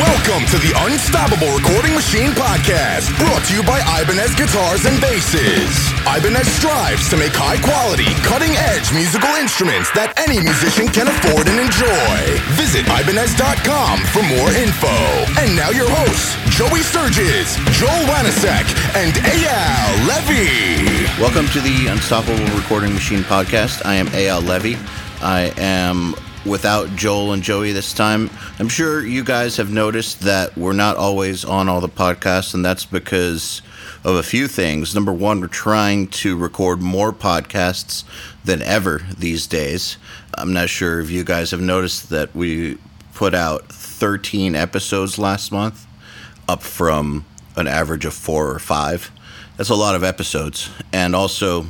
Welcome to the Unstoppable Recording Machine Podcast, brought to you by Ibanez Guitars and Basses. Ibanez strives to make high-quality, cutting-edge musical instruments that any musician can afford and enjoy. Visit Ibanez.com for more info. And now your hosts, Joey Sturges, Joel Wanasek, and A.L. Levy. Welcome to the Unstoppable Recording Machine Podcast. I am A.L. Levy. I am... without Joel and Joey this time. I'm sure you guys have noticed that we're not always on all the podcasts, and that's because of a few things. Number one, we're trying to record more podcasts than ever these days. I'm not sure if you guys have noticed that we put out 13 episodes last month, up from an average of 4 or 5. That's a lot of episodes. And also...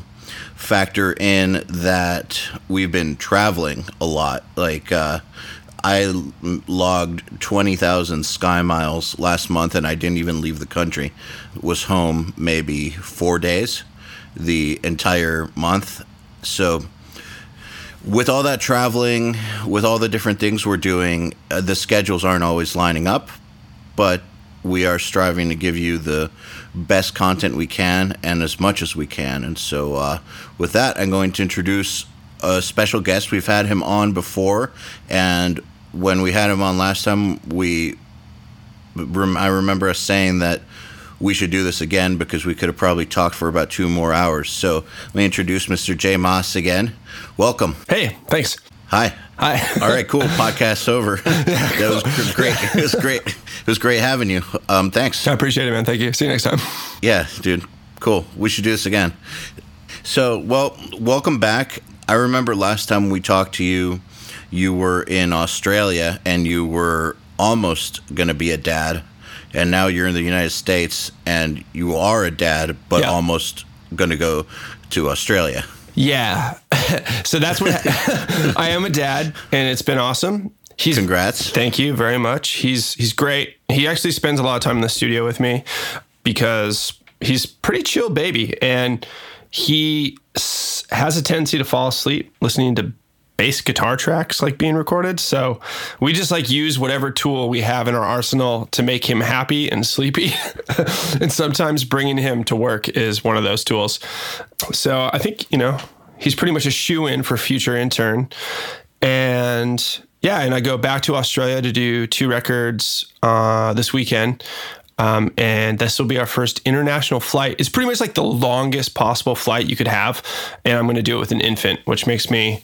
factor in that we've been traveling a lot. Like, I logged 20,000 sky miles last month, and I didn't even leave the country. Was home maybe 4 days the entire month. So with all that traveling, with all the different things we're doing, the schedules aren't always lining up, but we are striving to give you the best content we can and as much as we can. And so with that, I'm going to introduce a special guest. We've had him on before, and when we had him on last time, I remember us saying that we should do this again because we could have probably talked for about 2 more hours. So let me introduce Mr. Jay Moss again. Welcome. Hey, thanks. Hi. All right, cool. Podcast's over. That was great. It was great having you. Thanks. I appreciate it, man. Thank you. See you next time. Yeah, dude. Cool. We should do this again. So, well, welcome back. I remember last time we talked to you, you were in Australia and you were almost going to be a dad. And now you're in the United States and you are a dad, but almost going to go to Australia. Yeah. So that's what I am a dad, and it's been awesome. Congrats. Thank you very much. He's great. He actually spends a lot of time in the studio with me because he's a pretty chill baby, and he has a tendency to fall asleep listening to bass guitar tracks like being recorded. So we just like use whatever tool we have in our arsenal to make him happy and sleepy. And sometimes bringing him to work is one of those tools. So I think, he's pretty much a shoo-in for future intern. And I go back to Australia to do 2 records this weekend. And this will be our first international flight. It's pretty much like the longest possible flight you could have. And I'm going to do it with an infant, which makes me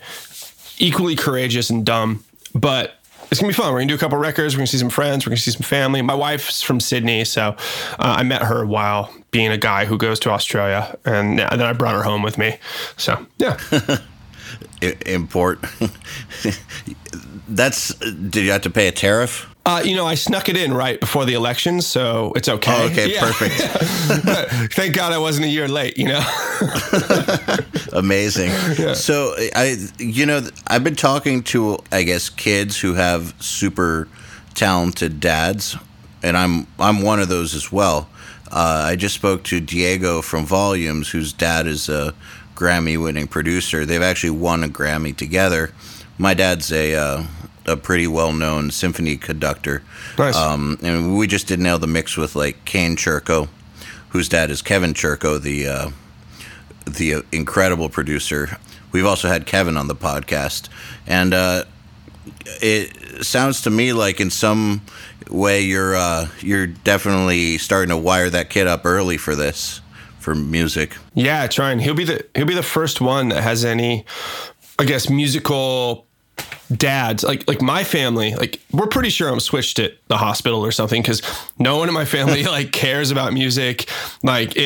equally courageous and dumb, but it's going to be fun. We're going to do a couple records. We're going to see some friends. We're going to see some family. My wife's from Sydney, so I met her while being a guy who goes to Australia, and then I brought her home with me. So, yeah. Import. Did you have to pay a tariff? I snuck it in right before the election, so it's okay. Oh, okay, yeah. Perfect. Thank God I wasn't a year late, Amazing. Yeah. So, I've been talking to, I guess, kids who have super talented dads, and I'm one of those as well. I just spoke to Diego from Volumes, whose dad is a Grammy-winning producer. They've actually won a Grammy together. My dad's a pretty well-known symphony conductor. Nice. And we just did Nail the Mix with, like, Kane Churko, whose dad is Kevin Churko, the incredible producer. We've also had Kevin on the podcast. And it sounds to me like in some way you're definitely starting to wire that kid up early for this, for music. Yeah, trying. He'll be the first one that has any, I guess, musical dads, like my family, like we're pretty sure I'm switched at the hospital or something because no one in my family like cares about music. Like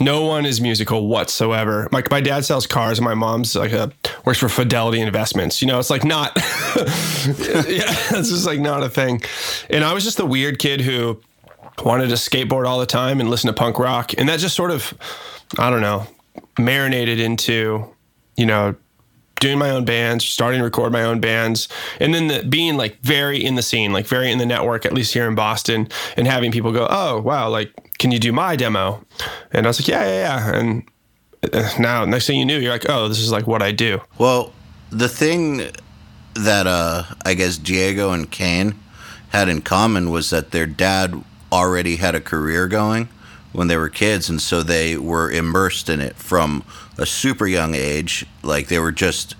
no one is musical whatsoever. Like my dad sells cars and my mom's works for Fidelity Investments. It's like not, it's just like not a thing. And I was just the weird kid who wanted to skateboard all the time and listen to punk rock. And that just sort of, I don't know, marinated into, doing my own bands, starting to record my own bands, and then being like very in the scene, like very in the network, at least here in Boston, and having people go, oh, wow, like, can you do my demo? And I was like, yeah. And now, next thing you knew, you're like, oh, this is like what I do. Well, the thing that I guess Diego and Kane had in common was that their dad already had a career going when they were kids, and so they were immersed in it from a super young age. Like, they were just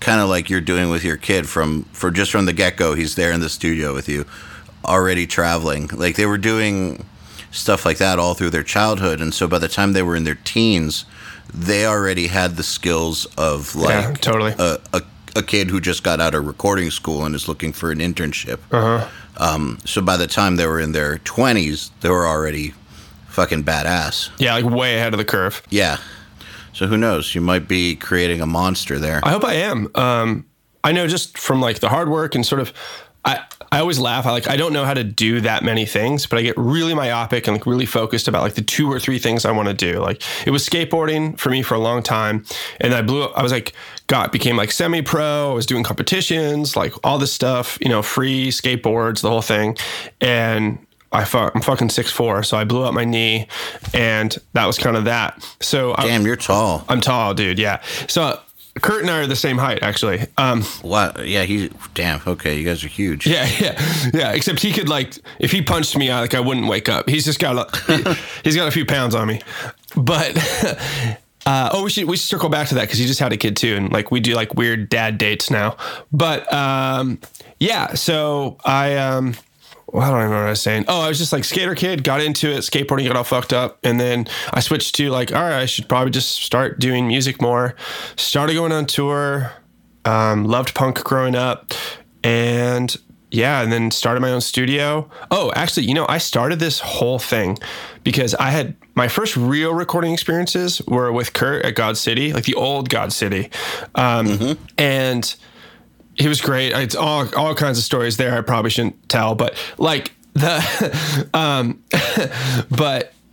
kind of like you're doing with your kid from the get-go. He's there in the studio with you, already traveling. Like, they were doing stuff like that all through their childhood, and so by the time they were in their teens, they already had the skills of, like, a kid who just got out of recording school and is looking for an internship. Uh-huh. So by the time they were in their 20s, they were already fucking badass. Yeah, like way ahead of the curve. Yeah. So who knows? You might be creating a monster there. I hope I am. I know just from, like, the hard work and sort of, I always laugh. I don't know how to do that many things, but I get really myopic and, like, really focused about, like, the 2 or 3 things I want to do. Like, it was skateboarding for me for a long time, and I blew up. I was like, became like semi-pro. I was doing competitions, like all this stuff, you know, free skateboards, the whole thing. And I'm fucking 6'4", so I blew up my knee, and that was kind of that. So you're tall. I'm tall, dude. Yeah. So Kurt and I are the same height, actually. Wow. Yeah. Okay. You guys are huge. Yeah. Except he could, like, if he punched me, I wouldn't wake up. He's just got he's got a few pounds on me, but. We should circle back to that, because he just had a kid too, and, like, we do, like, weird dad dates now. But so I. I don't even know what I was saying. Oh, I was just, like, skater kid, got into it, skateboarding, got all fucked up. And then I switched to, like, all right, I should probably just start doing music more. Started going on tour, loved punk growing up. And yeah, and then started my own studio. Oh, actually, you know, I started this whole thing because I had my first real recording experiences were with Kurt at God City, like the old God City. And he was great. It's all kinds of stories there I probably shouldn't tell, but, like, the,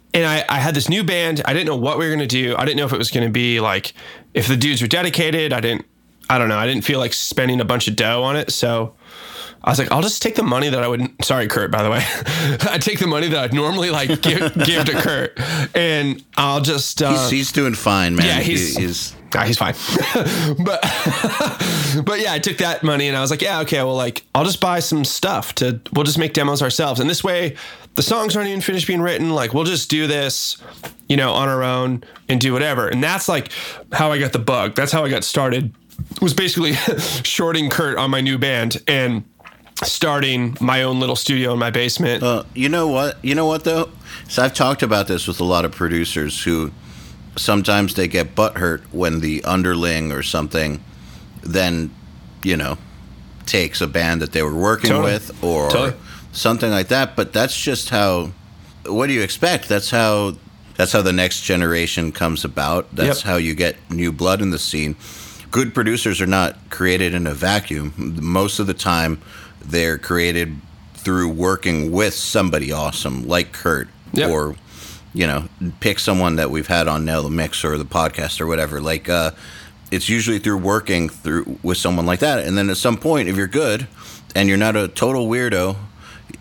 I had this new band. I didn't know what we were going to do. I didn't know if it was going to be, like, if the dudes were dedicated. I don't know. I didn't feel like spending a bunch of dough on it. So I was like, I'll just take the money that I would, sorry, Kurt, by the way, I take the money that I'd normally, like, give to Kurt, and I'll just, he's doing fine, man. Yeah, he's fine. But yeah, I took that money and I was like, yeah, okay, well, like, I'll just buy some stuff we'll just make demos ourselves. And this way the songs aren't even finished being written. Like, we'll just do this, you know, on our own and do whatever. And that's, like, how I got the bug. That's how I got started, was basically shorting Kurt on my new band and starting my own little studio in my basement. You know what though? So I've talked about this with a lot of producers who, sometimes they get butthurt when the underling or something then, you know, takes a band that they were working with or something like that. But that's just how, what do you expect? That's how the next generation comes about. That's how you get new blood in the scene. Good producers are not created in a vacuum. Most of the time they're created through working with somebody awesome like Kurt or, you know, pick someone that we've had on Nail the Mix or the podcast or whatever. Like, it's usually through working with someone like that. And then at some point, if you're good and you're not a total weirdo,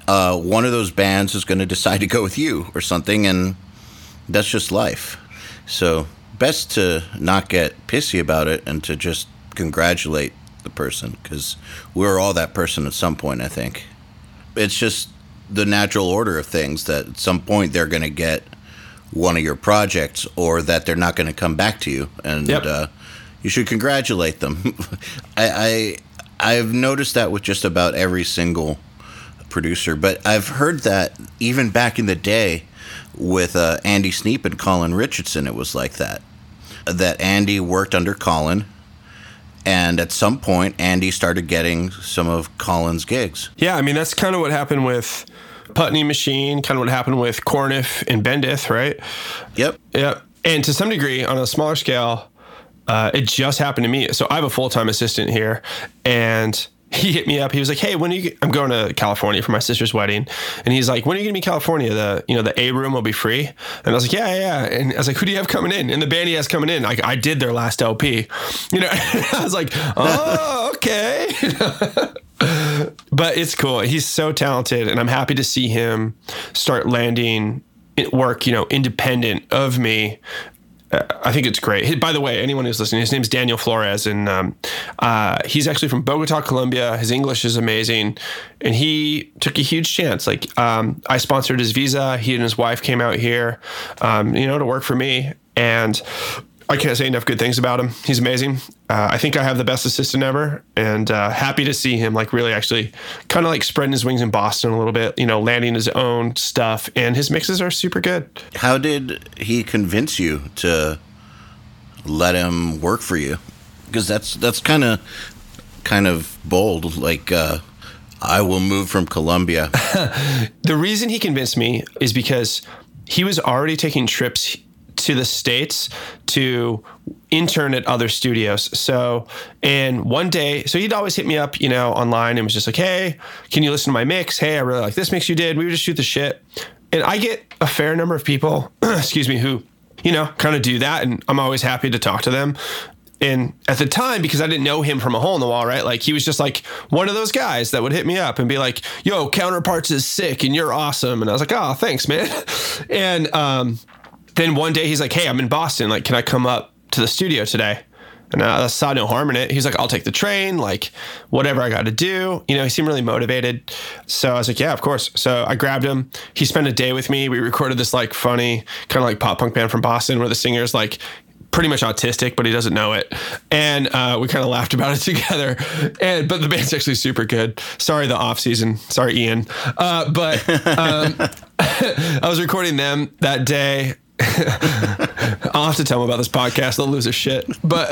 one of those bands is going to decide to go with you or something. And that's just life. So best to not get pissy about it and to just congratulate the person, because we're all that person at some point, I think. It's just the natural order of things that at some point they're going to get one of your projects, or that they're not going to come back to you, and you should congratulate them. I've noticed that with just about every single producer, but I've heard that even back in the day with Andy Sneap and Colin Richardson, it was like that Andy worked under Colin, and at some point Andy started getting some of Colin's gigs. Yeah, I mean, that's kind of what happened with Putney Machine, kind of what happened with Corniff and Bendith, right? Yep. And to some degree, on a smaller scale, it just happened to me. So I have a full-time assistant here, and he hit me up. He was like, hey, I'm going to California for my sister's wedding. And he's like, when are you going to be in California? The A room will be free. And I was like, yeah. And I was like, who do you have coming in? And the band he has coming in, like, I did their last LP. You know, I was like, oh, okay. But it's cool. He's so talented, and I'm happy to see him start landing work, you know, independent of me. I think it's great. By the way, anyone who's listening, his name's Daniel Flores, and he's actually from Bogota, Colombia. His English is amazing, and he took a huge chance. Like, I sponsored his visa. He and his wife came out here, to work for me, and I can't say enough good things about him. He's amazing. I think I have the best assistant ever, and happy to see him, like, really actually kind of, like, spreading his wings in Boston a little bit, landing his own stuff, and his mixes are super good. How did he convince you to let him work for you? Because that's kind of bold, like, I will move from Colombia. The reason he convinced me is because he was already taking trips to the States to intern at other studios. So he'd always hit me up, online, and was just like, "Hey, can you listen to my mix? Hey, I really like this mix you did." We would just shoot the shit. And I get a fair number of people, who, kind of do that. And I'm always happy to talk to them. And at the time, because I didn't know him from a hole in the wall, right? Like, he was just like one of those guys that would hit me up and be like, "Yo, Counterparts is sick and you're awesome." And I was like, "Oh, thanks, man." And, then one day he's like, "Hey, I'm in Boston. Like, can I come up to the studio today?" And I saw no harm in it. He's like, "I'll take the train, like, whatever I got to do." He seemed really motivated. So I was like, "Yeah, of course." So I grabbed him. He spent a day with me. We recorded this, like, funny kind of, like, pop punk band from Boston where the singer's, like, pretty much autistic, but he doesn't know it. And we kind of laughed about it together. But the band's actually super good. Sorry, the off season. Sorry, Ian. I was recording them that day. I'll have to tell them about this podcast. They'll lose their shit. But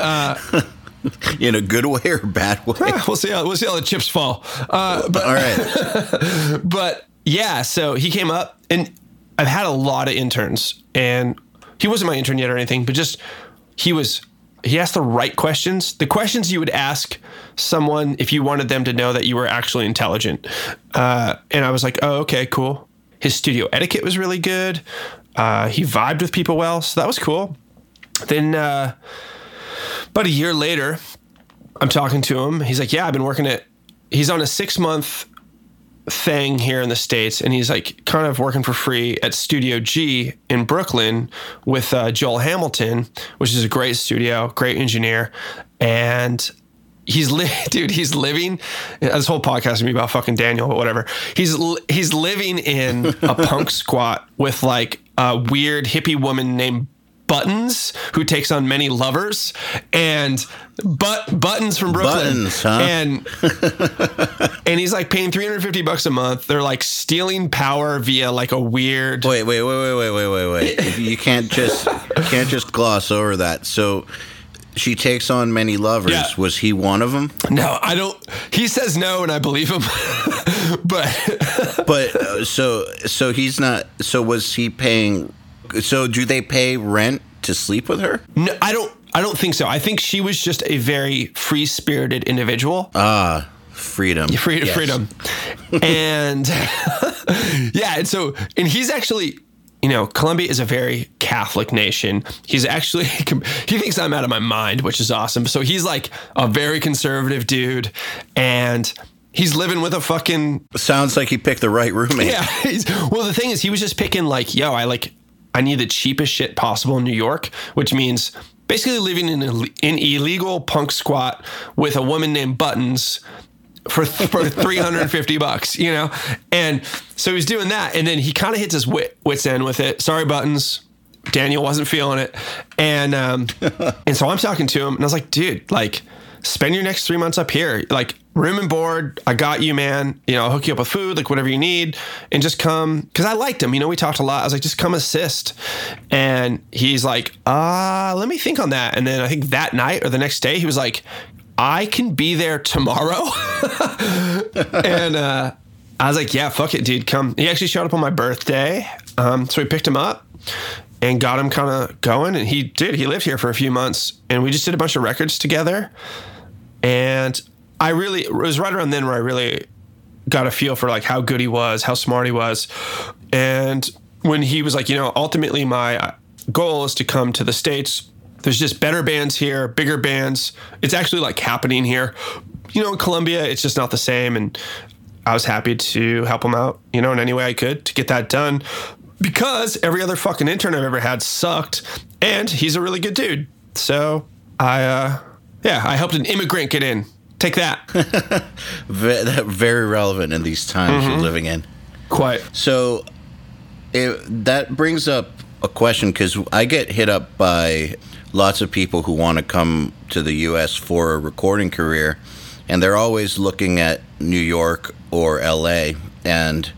in a good way or bad way, we'll see how the chips fall. All right. But yeah, so he came up, and I've had a lot of interns, and he wasn't my intern yet or anything, but just he asked the right questions, the questions you would ask someone if you wanted them to know that you were actually intelligent. And I was like, "Oh, okay, cool." His studio etiquette was really good. He vibed with people well, so that was cool. Then about a year later, I'm talking to him. He's like, "Yeah, I've been working at..." He's on a 6-month thing here in the States, and he's, like, kind of working for free at Studio G in Brooklyn with Joel Hamilton, which is a great studio, great engineer. And he's living... This whole podcast is going to be about fucking Daniel, but whatever. He's living in a punk squat with, like, a weird hippie woman named Buttons, who takes on many lovers, and Buttons from Brooklyn. Buttons, huh? And he's, like, paying $350 a month. They're, like, stealing power via, like, a weird... Wait. You can't just gloss over that. So she takes on many lovers. Yeah. Was he one of them? No, I don't. He says no, and I believe him. So he's not. So was he paying? So do they pay rent to sleep with her? No, I don't think so. I think she was just a very free-spirited individual. Freedom. And yeah. And he's actually... Colombia is a very Catholic nation. He thinks I'm out of my mind, which is awesome. So he's, like, a very conservative dude, and he's living with a fucking... Sounds like he picked the right roommate. Yeah. Well, the thing is, he was just picking, like, yo, I need the cheapest shit possible in New York, which means basically living in an illegal punk squat with a woman named Buttons for $350, and so he's doing that, and then he kind of hits his wits end with it. Sorry, Buttons, Daniel wasn't feeling it, and and so I'm talking to him, and I was like, "Dude, like, spend your next 3 months up here, like, room and board, I got you, man. I'll hook you up with food, like, whatever you need, and just come," because I liked him. We talked a lot. I was like, "Just come assist," and he's like, "Let me think on that." And then I think that night or the next day, he was like, "I can be there tomorrow." And I was like, "Yeah, fuck it, dude, come." He actually showed up on my birthday. So we picked him up and got him kind of going. And he lived here for a few months. And we just did a bunch of records together. And it was right around then where I really got a feel for, like, how good he was, how smart he was. And when he was like, ultimately my goal is to come to the States. There's just better bands here, bigger bands. It's actually, like, happening here. In Colombia, it's just not the same. And I was happy to help him out, in any way I could to get that done. because every other fucking intern I've ever had sucked, and he's a really good dude. So I helped an immigrant get in. Take that. Very relevant in these times you're living in. Quite. So that brings up a question, because I get hit up by lots of people who want to come to the U.S. for a recording career, and they're always looking at New York or L.A., and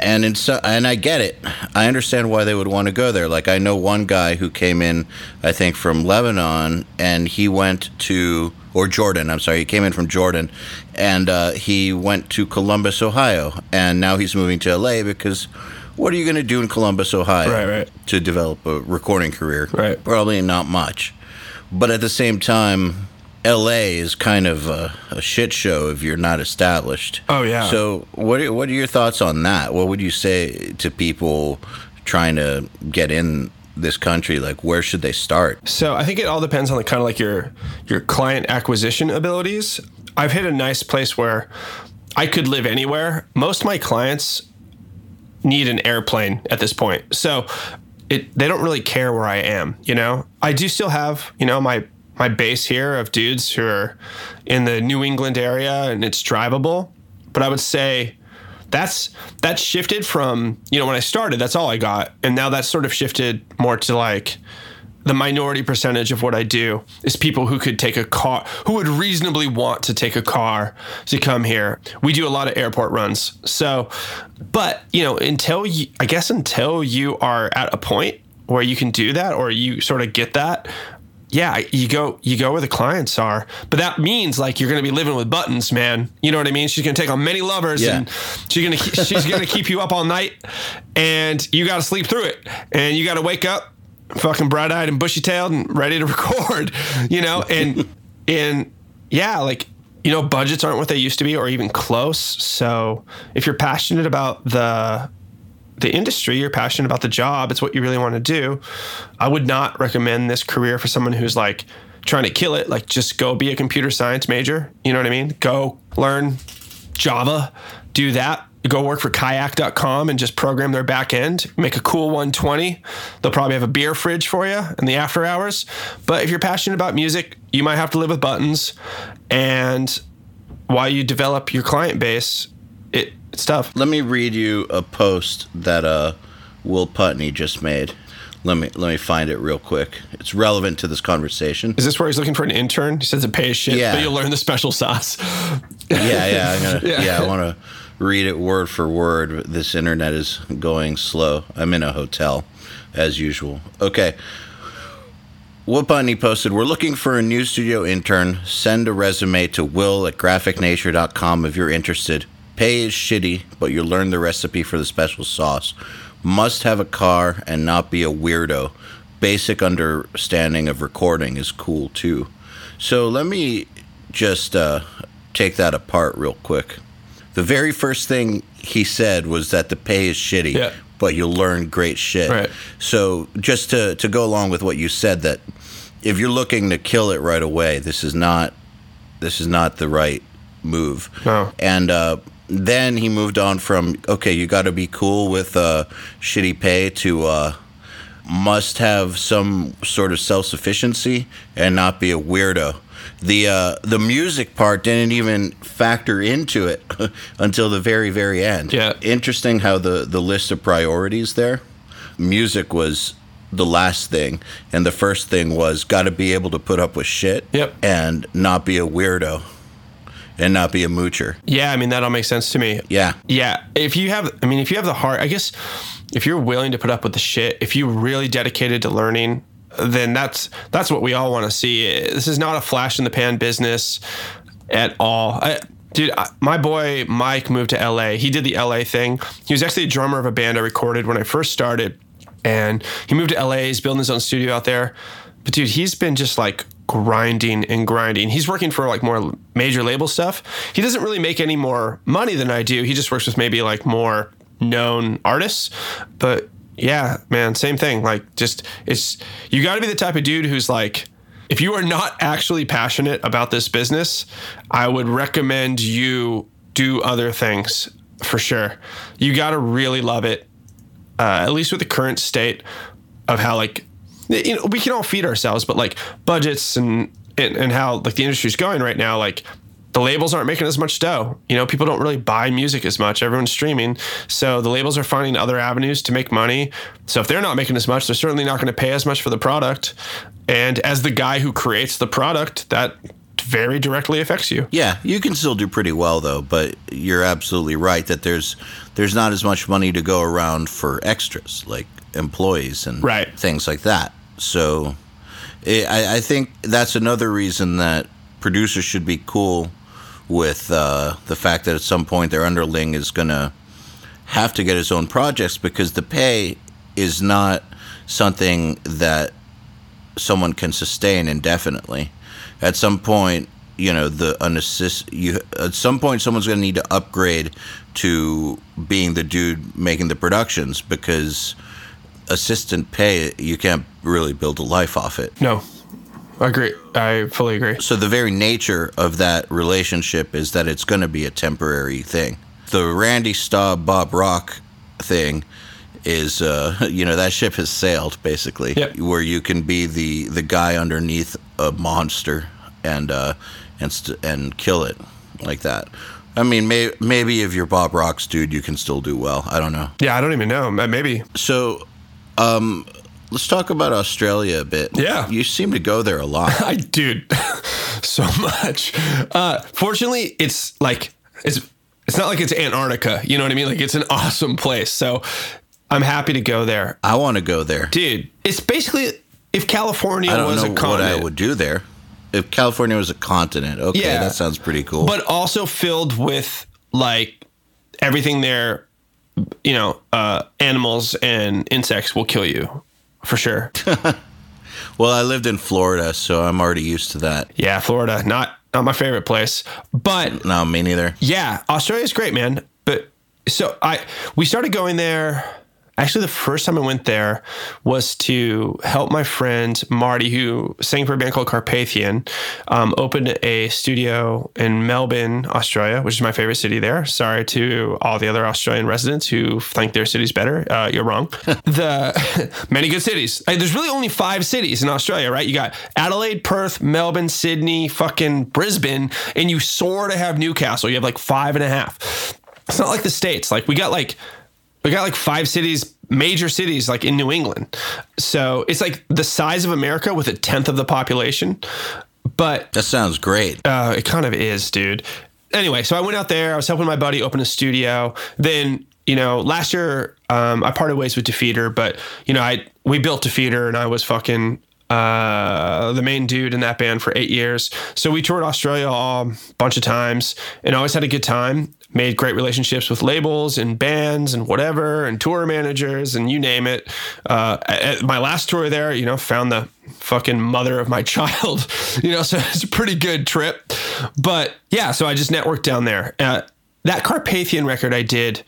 I get it. I understand why they would want to go there. Like, I know one guy who came in, I think, from Lebanon, and he went to, or Jordan, I'm sorry, he came in from Jordan, and he went to Columbus, Ohio, and now he's moving to L.A. because what are you going to do in Columbus, Ohio to develop a recording career? Right. Probably not much. But at the same time, L.A. is kind of a shit show if you're not established. Oh, yeah. So what are your thoughts on that? What would you say to people trying to get in this country? Like, where should they start? So I think it all depends on the kind of like your client acquisition abilities. I've hit a nice place where I could live anywhere. Most of my clients need an airplane at this point. So they don't really care where I am, you know? I do still have, you know, my base here of dudes who are in the New England area, and it's drivable. But I would say that's shifted from, you know, when I started, that's all I got. And now that's sort of shifted more to like the minority percentage of what I do is people who could take a car, who would reasonably want to take a car to come here. We do a lot of airport runs. So, but, you know, until you are at a point where you can do that or you sort of get that, yeah, you go where the clients are. But that means like you're going to be living with Buttons, man. You know what I mean? She's going to take on many lovers, and she's going to keep you up all night, and you got to sleep through it, and you got to wake up fucking bright-eyed and bushy-tailed and ready to record, you know? And yeah, like, you know, budgets aren't what they used to be or even close. So if you're passionate about the industry, you're passionate about the job, it's what you really want to do, I would not recommend this career for someone who's like trying to kill it. Like, just go be a computer science major. You know what I mean? Go learn Java, do that. Go work for kayak.com and just program their back end, make a cool 120. They'll probably have a beer fridge for you in the after hours. But if you're passionate about music, you might have to live with Buttons. And while you develop your client base, it's tough. Let me read you a post that Will Putney just made. Let me find it real quick. It's relevant to this conversation. Is this where he's looking for an intern? He says it pays shit, but you'll learn the special sauce. I want to read it word for word. This internet is going slow. I'm in a hotel, as usual. Okay. Will Putney posted, "We're looking for a new studio intern. Send a resume to will@graphicnature.com if you're interested. Pay is shitty, but you'll learn the recipe for the special sauce. Must have a car and not be a weirdo. Basic understanding of recording is cool, too." So let me just take that apart real quick. The very first thing he said was that the pay is shitty, but you'll learn great shit. Right. So just to go along with what you said, that if you're looking to kill it right away, this is not the right move. No. And then he moved on from, okay, you got to be cool with shitty pay to must have some sort of self-sufficiency and not be a weirdo. The music part didn't even factor into it until the very, very end. Yeah. Interesting how the list of priorities there. Music was the last thing, and the first thing was got to be able to put up with shit and not be a weirdo and not be a moocher. Yeah, I mean, that all makes sense to me. Yeah. Yeah, if you have the heart, I guess if you're willing to put up with the shit, if you're really dedicated to learning, then that's what we all want to see. This is not a flash in the pan business at all. My boy Mike moved to LA. He did the LA thing. He was actually a drummer of a band I recorded when I first started, and he moved to LA. He's building his own studio out there. But dude, he's been just like grinding. He's working for like more major label stuff. He doesn't really make any more money than I do. He just works with maybe like more known artists, but yeah, man, same thing. Like, just, it's, you got to be the type of dude who's like, if you are not actually passionate about this business, I would recommend you do other things for sure. You got to really love it. at least with the current state of how, like, you know, we can all feed ourselves, but like budgets and how like the industry's going right now, like the labels aren't making as much dough. You know, people don't really buy music as much. Everyone's streaming. So the labels are finding other avenues to make money. So if they're not making as much, they're certainly not going to pay as much for the product. And as the guy who creates the product, that very directly affects you. Yeah, you can still do pretty well though, but you're absolutely right that there's not as much money to go around for extras like employees and things like that. So I think that's another reason that producers should be cool with the fact that at some point their underling is going to have to get his own projects, because the pay is not something that someone can sustain indefinitely. At some point, you know, at some point someone's going to need to upgrade to being the dude making the productions, because assistant pay, you can't really build a life off it. No, I agree. I fully agree. So the very nature of that relationship is that it's going to be a temporary thing. The Randy Staub, Bob Rock thing is, you know, that ship has sailed, basically, where you can be the guy underneath a monster and kill it like that. I mean, maybe if you're Bob Rock's dude, you can still do well. I don't know. Yeah, I don't even know. Maybe. So let's talk about Australia a bit. Yeah. You seem to go there a lot. I do. So much. Fortunately, it's like, it's not like it's Antarctica. You know what I mean? Like, it's an awesome place. So I'm happy to go there. I want to go there. Dude, it's basically if California was a continent. I don't know what I would do there. If California was a continent. Okay, yeah. That sounds pretty cool. But also filled with, like, everything there, you know, animals and insects will kill you, for sure. Well, I lived in Florida, so I'm already used to that. Yeah, Florida, not my favorite place. But no, me neither. Yeah, Australia's great, man. But so we started going there. Actually, the first time I went there was to help my friend Marty, who sang for a band called Carpathian, opened a studio in Melbourne, Australia, which is my favorite city there. Sorry to all the other Australian residents who think their city's better. You're wrong. Many good cities. There's really only 5 cities in Australia, right? You got Adelaide, Perth, Melbourne, Sydney, fucking Brisbane, and you sort of have Newcastle. You have like 5.5. It's not like the States. Like, we got 5 cities, major cities, like in New England. So it's like the size of America with 1/10 of the population. But that sounds great. It kind of is, dude. Anyway, so I went out there. I was helping my buddy open a studio. Then, you know, last year I parted ways with Defeater, but, you know, we built Defeater, and I was fucking the main dude in that band for 8 years. So we toured Australia a bunch of times and always had a good time. Made great relationships with labels and bands and whatever and tour managers and you name it. At my last tour there, you know, found the fucking mother of my child, you know, so it's a pretty good trip. But yeah, so I just networked down there. That Carpathian record I did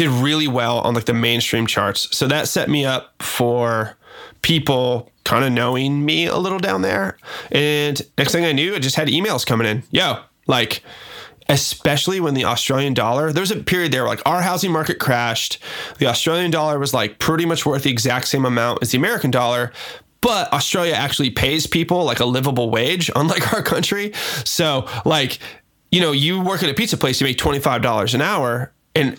really well on like the mainstream charts. So that set me up for people kind of knowing me a little down there. And next thing I knew, I just had emails coming in. Yo, like, especially when the Australian dollar, there was a period there where like our housing market crashed. The Australian dollar was like pretty much worth the exact same amount as the American dollar, but Australia actually pays people like a livable wage, unlike our country. So like, you know, you work at a pizza place, you make $25 an hour and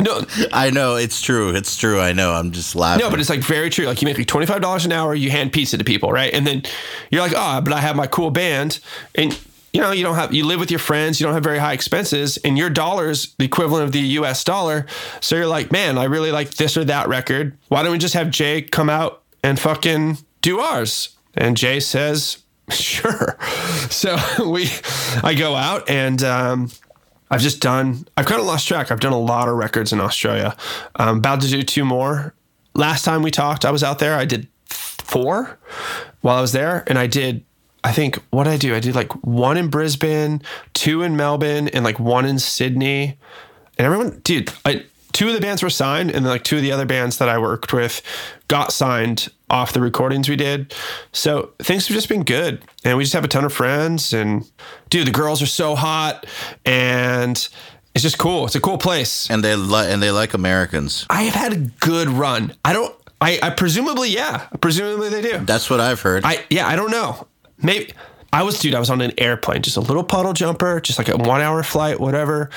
no, I know it's true. It's true. I know. I'm just laughing. No, but it's like very true. Like you make like $25 an hour, you hand pizza to people. Right. And then you're like, oh, but I have my cool band. And you know, you live with your friends, you don't have very high expenses, and your dollar's the equivalent of the US dollar. So you're like, man, I really like this or that record. Why don't we just have Jay come out and fucking do ours? And Jay says, sure. So I go out and, I've kind of lost track. I've done a lot of records in Australia. I'm about to do 2 more. Last time we talked, I was out there. I did 4 while I was there, and I did like 1 in Brisbane, 2 in Melbourne, and like 1 in Sydney. And everyone, dude, 2 of the bands were signed, and then like 2 of the other bands that I worked with got signed off the recordings we did. So things have just been good, and we just have a ton of friends. And dude, the girls are so hot, and It's just cool. It's a cool place. And they like Americans. I have had a good run. I presumably, yeah. Presumably they do. That's what I've heard. I don't know. Maybe I was on an airplane, just a little puddle jumper, just like a 1 hour flight, whatever.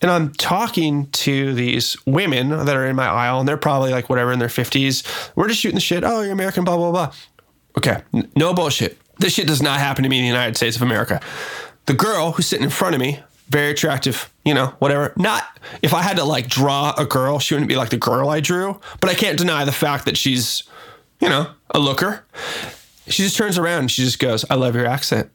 And I'm talking to these women that are in my aisle, and they're probably like whatever in their 50s. We're just shooting the shit. Oh, you're American, blah, blah, blah. Okay. No bullshit. This shit does not happen to me in the United States of America. The girl who's sitting in front of me, very attractive, you know, whatever. Not, if I had to like draw a girl, she wouldn't be like the girl I drew, but I can't deny the fact that she's, you know, a looker. She just turns around and she just goes, I love your accent,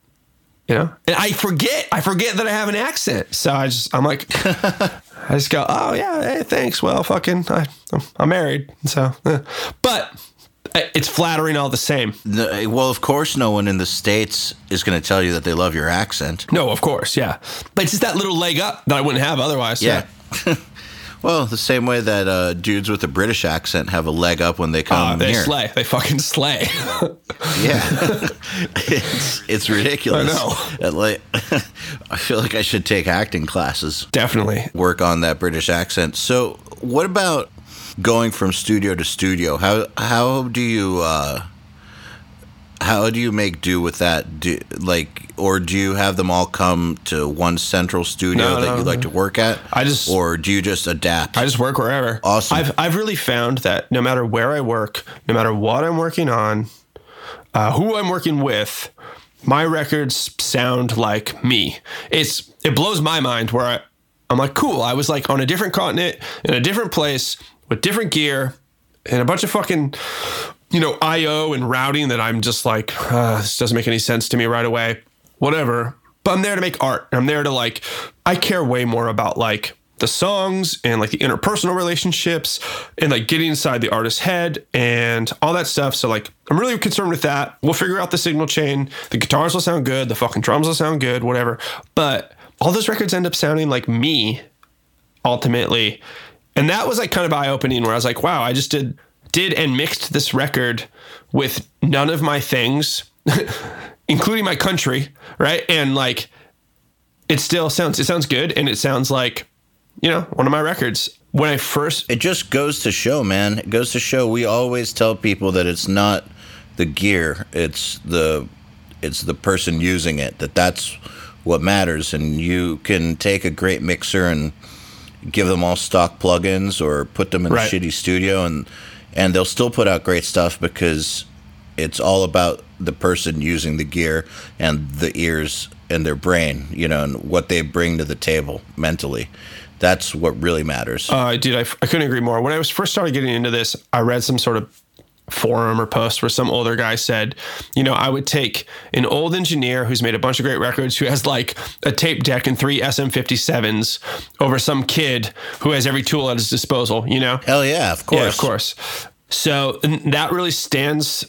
you know? And I forget that I have an accent. So I just go, oh yeah, hey, thanks. Well, fucking, I'm married. So, but it's flattering all the same. Well, of course, no one in the States is going to tell you that they love your accent. No, of course, yeah. But it's just that little leg up that I wouldn't have otherwise. Yeah. So. Well, the same way that dudes with a British accent have a leg up when they come here. They slay. They fucking slay. Yeah. It's ridiculous. I know. I feel like I should take acting classes. Definitely. Work on that British accent. So what about going from studio to studio, how do you make do with that? Do you have them all come to one central studio you like to work at? Or do you just adapt? I just work wherever. Awesome. I've really found that no matter where I work, no matter what I'm working on, who I'm working with, my records sound like me. It blows my mind where I'm like, cool. I was like on a different continent, in a different place, with different gear and a bunch of fucking, IO and routing that I'm just like, this doesn't make any sense to me right away, whatever. But I'm there to make art. I'm there to I care way more about the songs and the interpersonal relationships and getting inside the artist's head and all that stuff. So I'm really concerned with that. We'll figure out the signal chain. The guitars will sound good. The fucking drums will sound good, whatever. But all those records end up sounding like me ultimately. And that was kind of eye-opening where I was like, wow, I just did and mixed this record with none of my things, including my country, right? And it sounds good. And it sounds like, one of my records. When I first... It just goes to show, man. It goes to show we always tell people that it's not the gear. It's the person using it, that's what matters. And you can take a great mixer and give them all stock plugins or put them in a shitty studio and they'll still put out great stuff because it's all about the person using the gear and the ears and their brain, and what they bring to the table mentally. That's what really matters. Dude, I couldn't agree more. When I was first started getting into this, I read some sort of forum or post where some older guy said, I would take an old engineer who's made a bunch of great records, who has a tape deck and 3 SM57s over some kid who has every tool at his disposal, Hell yeah, of course. Yeah, of course. So that really stands,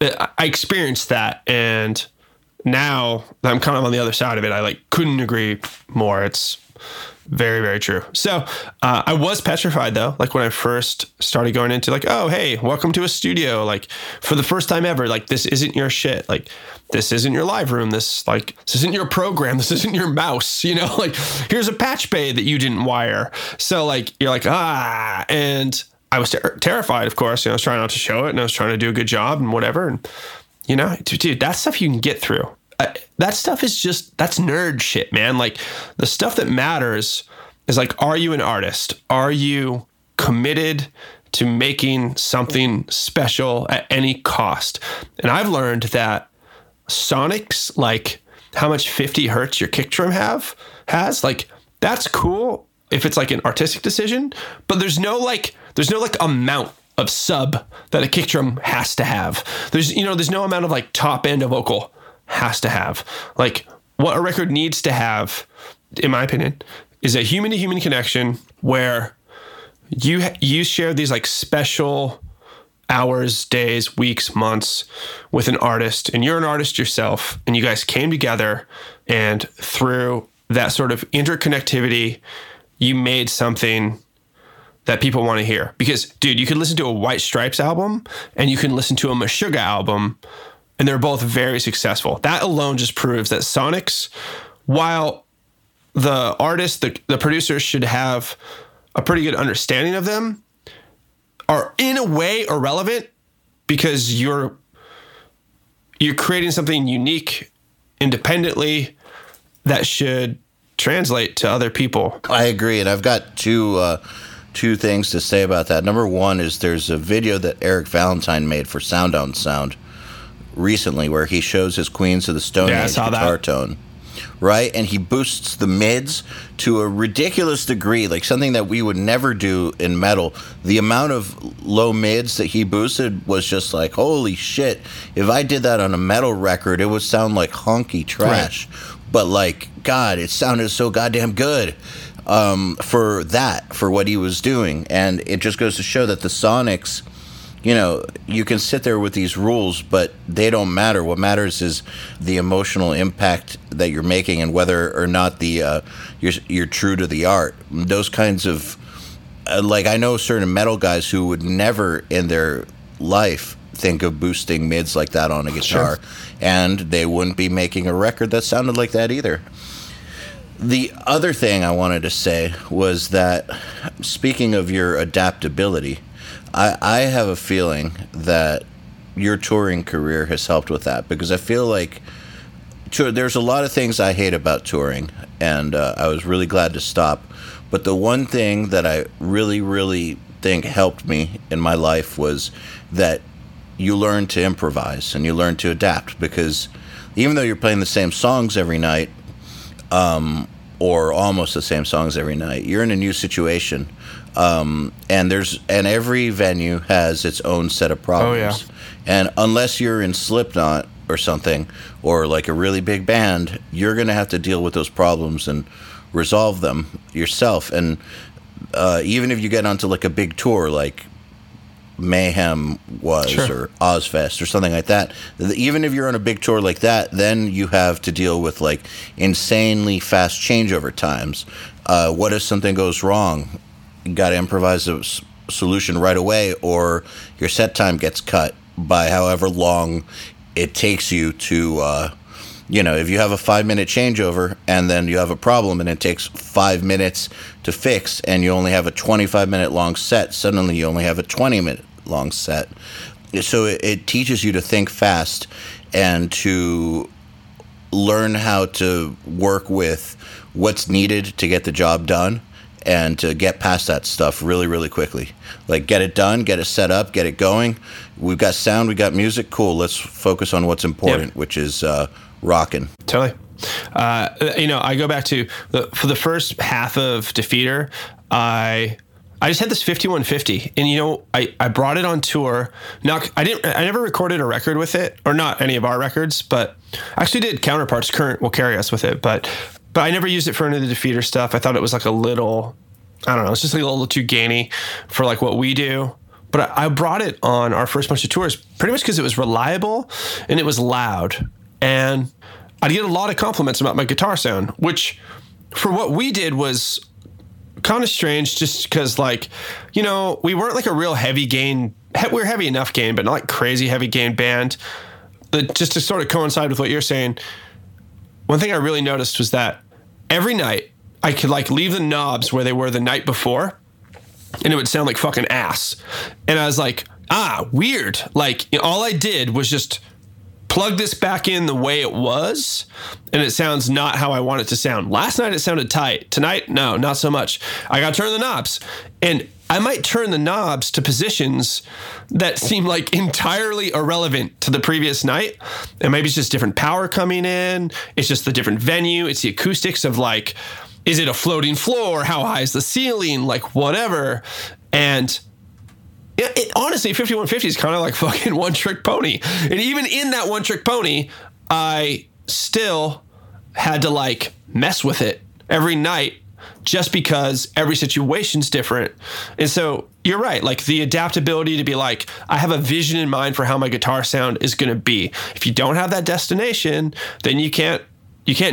I experienced that. And now I'm kind of on the other side of it. I couldn't agree more. It's very, very true. So I was petrified though, when I first started going into oh, hey, welcome to a studio. For the first time ever, this isn't your shit. This isn't your live room. This isn't your program. This isn't your mouse. Here's a patch bay that you didn't wire. So you're ah, and I was terrified, of course. I was trying not to show it and I was trying to do a good job and whatever. And dude, that stuff you can get through. That stuff is that's nerd shit, man. The stuff that matters is are you an artist? Are you committed to making something special at any cost? And I've learned that sonics, how much 50 hertz your kick drum has, that's cool if it's an artistic decision, but there's no amount of sub that a kick drum has to have. There's no amount of top end of vocal has to have. What a record needs to have, in my opinion, is a human-to-human connection where you share these special hours, days, weeks, months with an artist, and you're an artist yourself, and you guys came together, and through that sort of interconnectivity, you made something that people want to hear. Because, dude, you can listen to a White Stripes album, and you can listen to a Meshuggah album, and they're both very successful. That alone just proves that sonics, while the artist, the producer should have a pretty good understanding of them, are in a way irrelevant because you're creating something unique independently that should translate to other people. I agree, and I've got two things to say about that. Number one is there's a video that Eric Valentine made for Sound on Sound recently where he shows his Queens of the Stone Age guitar tone. Right? And he boosts the mids to a ridiculous degree, like something that we would never do in metal. The amount of low mids that he boosted was just like, holy shit, if I did that on a metal record, it would sound like honky trash. Right. But like, God, it sounded so goddamn good for what he was doing. And it just goes to show that the sonics, you know, you can sit there with these rules, but they don't matter. What matters is the emotional impact that you're making and whether or not you're true to the art. Those kinds of, I know certain metal guys who would never in their life think of boosting mids like that on a guitar. Sure. And they wouldn't be making a record that sounded like that either. The other thing I wanted to say was that, speaking of your adaptability, I have a feeling that your touring career has helped with that, because I feel like there's a lot of things I hate about touring, and I was really glad to stop. But the one thing that I really, really think helped me in my life was that you learn to improvise and you learn to adapt, because even though you're playing the same songs every night, or almost the same songs every night, you're in a new situation. And every venue has its own set of problems. Oh, yeah. And unless you're in Slipknot or something, or like a really big band, you're going to have to deal with those problems and resolve them yourself. And even if you get onto like a big tour, like Mayhem was, sure, or Ozfest or something like that, even if you're on a big tour like that, then you have to deal with like insanely fast changeover times. What if something goes wrong? You got to improvise a solution right away, or your set time gets cut by however long it takes you to, if you have a 5-minute changeover and then you have a problem and it takes 5 minutes to fix and you only have a 25-minute long set, suddenly you only have a 20-minute long set. So it teaches you to think fast and to learn how to work with what's needed to get the job done, and to get past that stuff really, really quickly. Like, get it done, get it set up, get it going. We've got sound, we got music, cool. Let's focus on what's important, yep, which is rocking. Totally. I go back to, for the first half of Defeater, I just had this 5150, and I brought it on tour. Now, I never recorded a record with it, or not any of our records, but I actually did Counterparts. Kurt will carry us with it, but I never used it for any of the Defeater stuff. I thought it was like a little, I don't know, it's just like a little too gainy for like what we do. But I brought it on our first bunch of tours pretty much because it was reliable and it was loud. And I'd get a lot of compliments about my guitar sound, which for what we did was kind of strange, just because we weren't like a real heavy gain. We were heavy enough gain, but not like crazy heavy gain band. But just to sort of coincide with what you're saying, one thing I really noticed was that every night I could leave the knobs where they were the night before and it would sound like fucking ass. And I was like, weird. All I did was just plug this back in the way it was and it sounds not how I want it to sound. Last night it sounded tight. Tonight, no, not so much. I got to turn the knobs. And I might turn the knobs to positions that seem like entirely irrelevant to the previous night. And maybe it's just different power coming in. It's just the different venue. It's the acoustics of is it a floating floor? How high is the ceiling? Whatever. And it honestly, 5150 is kind of like fucking one trick pony. And even in that one trick pony, I still had to mess with it every night, just because every situation's different. And so you're right, the adaptability to be I have a vision in mind for how my guitar sound is going to be. If you don't have that destination, then you can't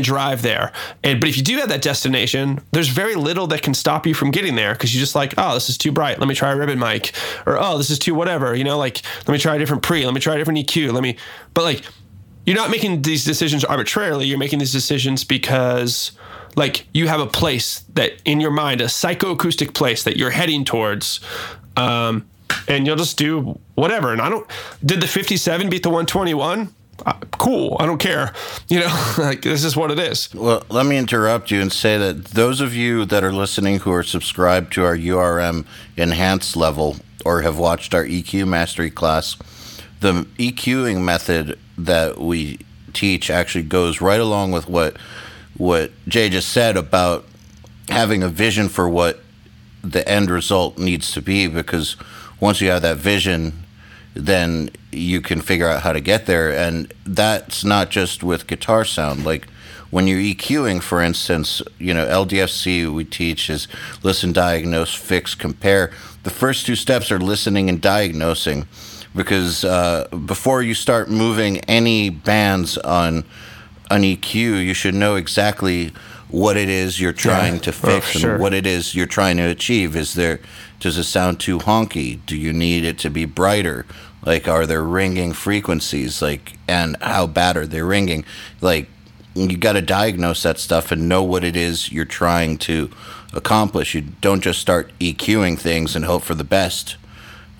drive there. But if you do have that destination, there's very little that can stop you from getting there, because you're just this is too bright, let me try a ribbon mic, or this is too whatever, let me try a different pre, let me try a different EQ, let me, but you're not making these decisions arbitrarily. You're making these decisions because, like, you have a place that in your mind, a psychoacoustic place that you're heading towards, and you'll just do whatever. And I don't, did the 57 beat the 121? Cool. I don't care. You know, like, this is what it is. Well, let me interrupt you and say that those of you that are listening who are subscribed to our URM enhanced level or have watched our EQ mastery class, the EQing method that we teach actually goes right along with what Jay just said about having a vision for what the end result needs to be, because once you have that vision, then you can figure out how to get there. And that's not just with guitar sound. Like when you're EQing, for instance, you know, LDFC we teach is listen, diagnose, fix, compare. The first two steps are listening and diagnosing, because before you start moving any bands on an EQ, you should know exactly what it is you're trying to fix and what it is you're trying to achieve. Does it sound too honky? Do you need it to be brighter? Like, are there ringing frequencies? Like, and how bad are they ringing? Like, you got to diagnose that stuff and know what it is you're trying to accomplish. You don't just start EQing things and hope for the best.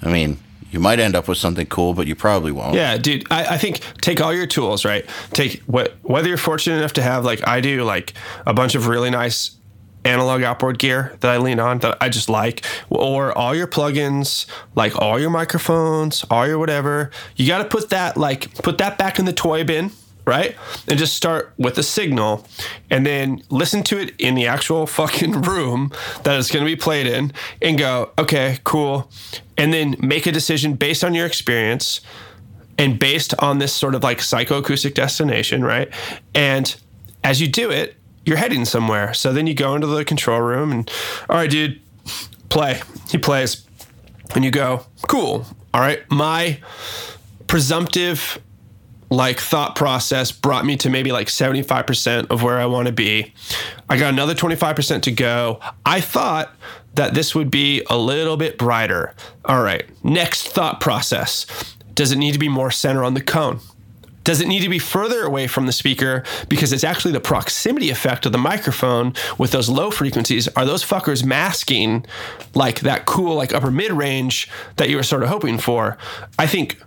I mean, you might end up with something cool, but you probably won't. Yeah, dude, I think take all your tools, right? Take whether you're fortunate enough to have, like I do, like a bunch of really nice analog outboard gear that I lean on that I just like, or all your plugins, like all your microphones, all your whatever. You got to put that back in the toy bin, right? And just start with a signal and then listen to it in the actual fucking room that it's going to be played in and go, okay, cool. And then make a decision based on your experience and based on this sort of like psychoacoustic destination, right? And as you do it, you're heading somewhere. So then you go into the control room and, all right, dude, play. He plays. And you go, cool. All right, my presumptive like thought process brought me to maybe like 75% of where I want to be. I got another 25% to go. I thought that this would be a little bit brighter. All right, next thought process. Does it need to be more center on the cone? Does it need to be further away from the speaker? Because it's actually the proximity effect of the microphone with those low frequencies. Are those fuckers masking like that cool, like upper mid range that you were sort of hoping for? I think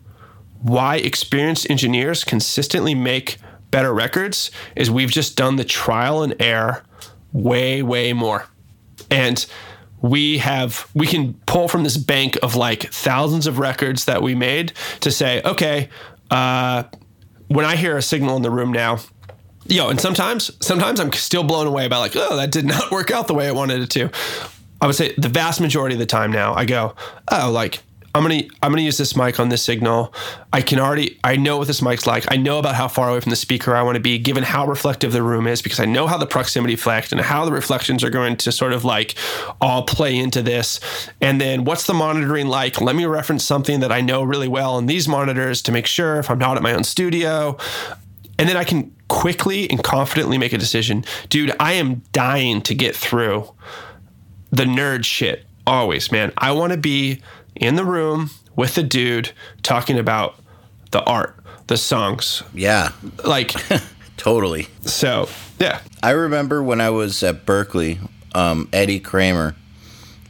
why experienced engineers consistently make better records is we've just done the trial and error way, way more. And we can pull from this bank of like thousands of records that we made to say, okay, when I hear a signal in the room now, and sometimes I'm still blown away by like, oh, that did not work out the way I wanted it to. I would say the vast majority of the time now I go, oh, like, I'm gonna use this mic on this signal. I know what this mic's like. I know about how far away from the speaker I want to be, given how reflective the room is, because I know how the proximity flex and how the reflections are going to sort of like all play into this. And then what's the monitoring like? Let me reference something that I know really well in these monitors to make sure if I'm not at my own studio. And then I can quickly and confidently make a decision. Dude, I am dying to get through the nerd shit always, man. I want to be in the room with the dude talking about the art, the songs. Yeah. Like. Totally. So, yeah. I remember when I was at Berkeley, Eddie Kramer,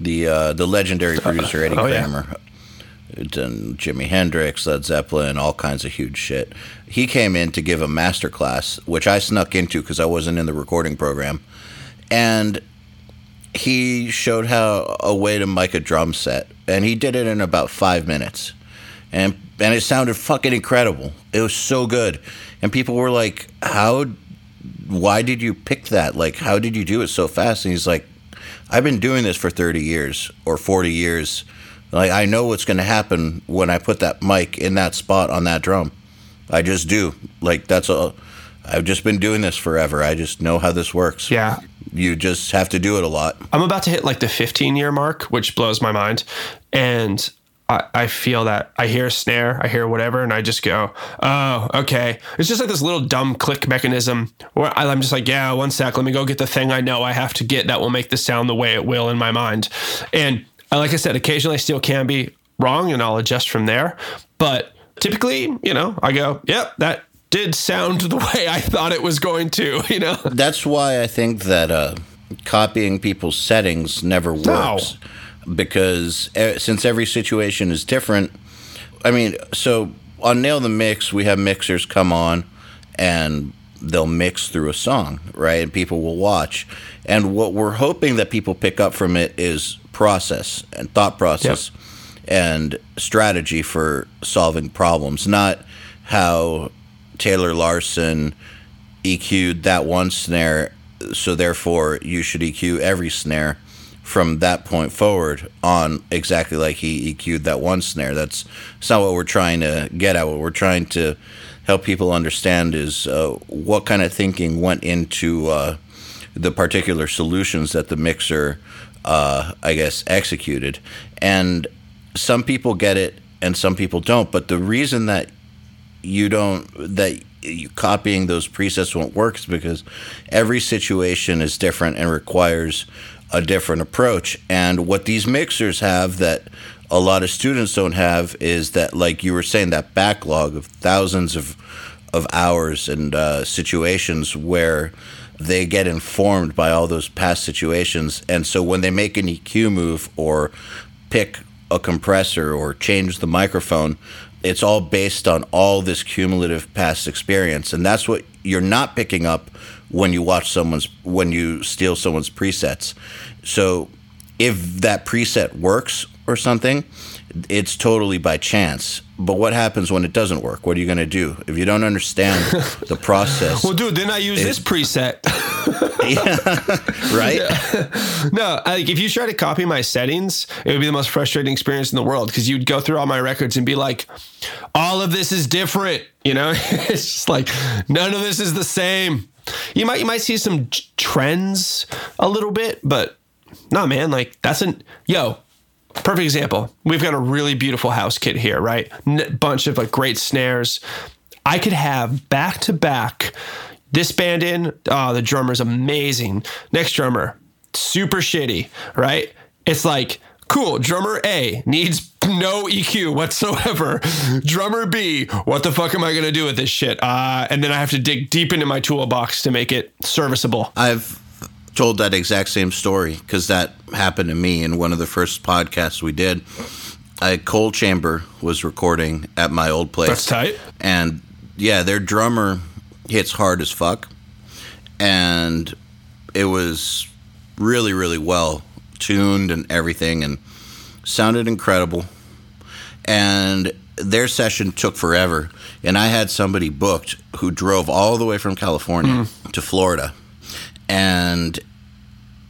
the legendary producer Eddie Kramer, done Jimi Hendrix, Led Zeppelin, all kinds of huge shit. He came in to give a master class, which I snuck into because I wasn't in the recording program. And he showed how a way to mic a drum set, and he did it in about 5 minutes, and it sounded fucking incredible. It was so good, and people were like, why did you pick that? Like, how did you do it so fast? And he's like, I've been doing this for 30 years or 40 years. Like, I know what's going to happen when I put that mic in that spot on that drum. I just do. Like, that's all. I've just been doing this forever. I just know how this works. Yeah. You just have to do it a lot. I'm about to hit like the 15-year mark, which blows my mind. And I feel that. I hear a snare, I hear whatever, and I just go, oh, okay. It's just like this little dumb click mechanism where I'm just like, yeah, one sec, let me go get the thing I know I have to get that will make this sound the way it will in my mind. And like I said, occasionally I still can be wrong, and I'll adjust from there. But typically, you know, I go, yep, that did sound the way I thought it was going to, you know? That's why I think that copying people's settings never works. No. Because since every situation is different, I mean, so on Nail the Mix, we have mixers come on and they'll mix through a song, right? And people will watch. And what we're hoping that people pick up from it is process and thought process and strategy for solving problems, not how Taylor Larson EQ'd that one snare, so therefore you should EQ every snare from that point forward on exactly like he EQ'd that one snare. That's not what we're trying to get at. What we're trying to help people understand is what kind of thinking went into the particular solutions that the mixer, I guess, executed. And some people get it and some people don't. But the reason that you don't, that you copying those presets won't work is because every situation is different and requires a different approach. And what these mixers have that a lot of students don't have is that, like you were saying, that backlog of thousands of hours and situations where they get informed by all those past situations. And so when they make an EQ move or pick a compressor or change the microphone, it's all based on all this cumulative past experience. And that's what you're not picking up when you watch someone's, when you steal someone's presets. So if that preset works or something, it's totally by chance. But what happens when it doesn't work? What are you going to do if you don't understand the process? Well, dude, then I use this preset. Yeah, right? Yeah. No, like if you try to copy my settings, it would be the most frustrating experience in the world, because you'd go through all my records and be like, all of this is different. You know, it's just like, none of this is the same. You might see some trends a little bit, but nah, man, like perfect example. We've got a really beautiful house kit here, right? Bunch of like great snares. I could have back to back this band in. Oh, the drummer's amazing. Next drummer, super shitty, right? It's like, cool, drummer A needs no EQ whatsoever. Drummer B, what the fuck am I going to do with this shit? And then I have to dig deep into my toolbox to make it serviceable. I've told that exact same story because that happened to me in one of the first podcasts we did. Cold Chamber was recording at my old place. That's tight. And yeah, their drummer hits hard as fuck. And it was really, really well tuned and everything and sounded incredible. And their session took forever. And I had somebody booked who drove all the way from California to Florida. And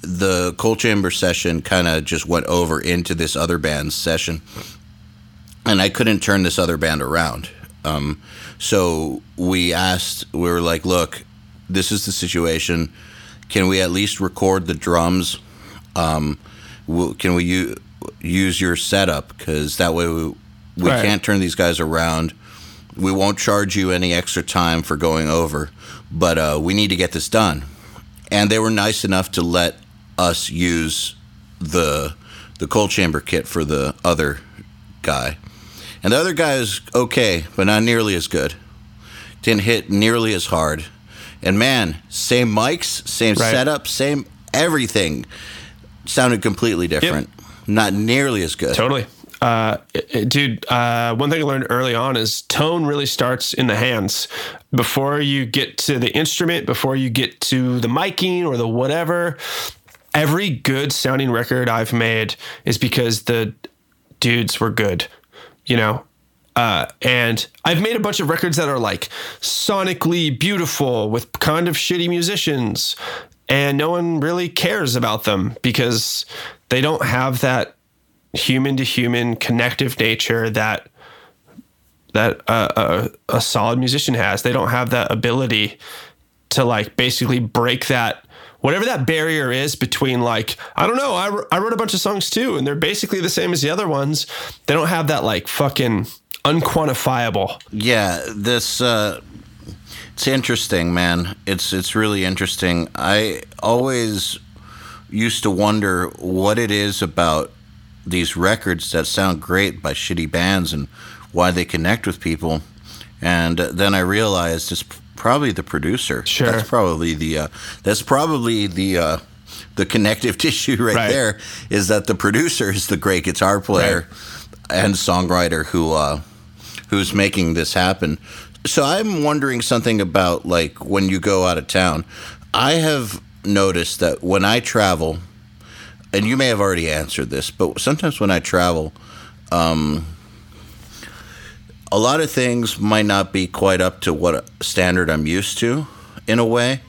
the Cold Chamber session kind of just went over into this other band's session, and I couldn't turn this other band around. So we were like, look, this is the situation. Can we at least record the drums? Can we use your setup? Because that way we right. can't turn these guys around. We won't charge you any extra time for going over, but we need to get this done. And they were nice enough to let us use the Cold Chamber kit for the other guy. And the other guy is okay, but not nearly as good. Didn't hit nearly as hard. And man, same mics, same right. setup, same everything. Sounded completely different. Yep. Not nearly as good. Totally. One thing I learned early on is tone really starts in the hands. Before you get to the instrument, before you get to the miking or the whatever, every good sounding record I've made is because the dudes were good, you know? And I've made a bunch of records that are like sonically beautiful with kind of shitty musicians, and no one really cares about them because they don't have that human-to-human connective nature that a solid musician has. They don't have that ability to, like, basically break that, whatever that barrier is between, like, I don't know, I wrote a bunch of songs too, and they're basically the same as the other ones. They don't have that, like, fucking unquantifiable. Yeah, this, it's interesting, man. It's really interesting. I always used to wonder what it is about these records that sound great by shitty bands and why they connect with people. And then I realized it's probably the producer. Sure. That's probably the connective tissue right there, is that the producer is the great guitar player and songwriter who's making this happen. So I'm wondering something about, like, when you go out of town. I have noticed that when I travel, and you may have already answered this, but sometimes when I travel, a lot of things might not be quite up to what standard I'm used to, in a way,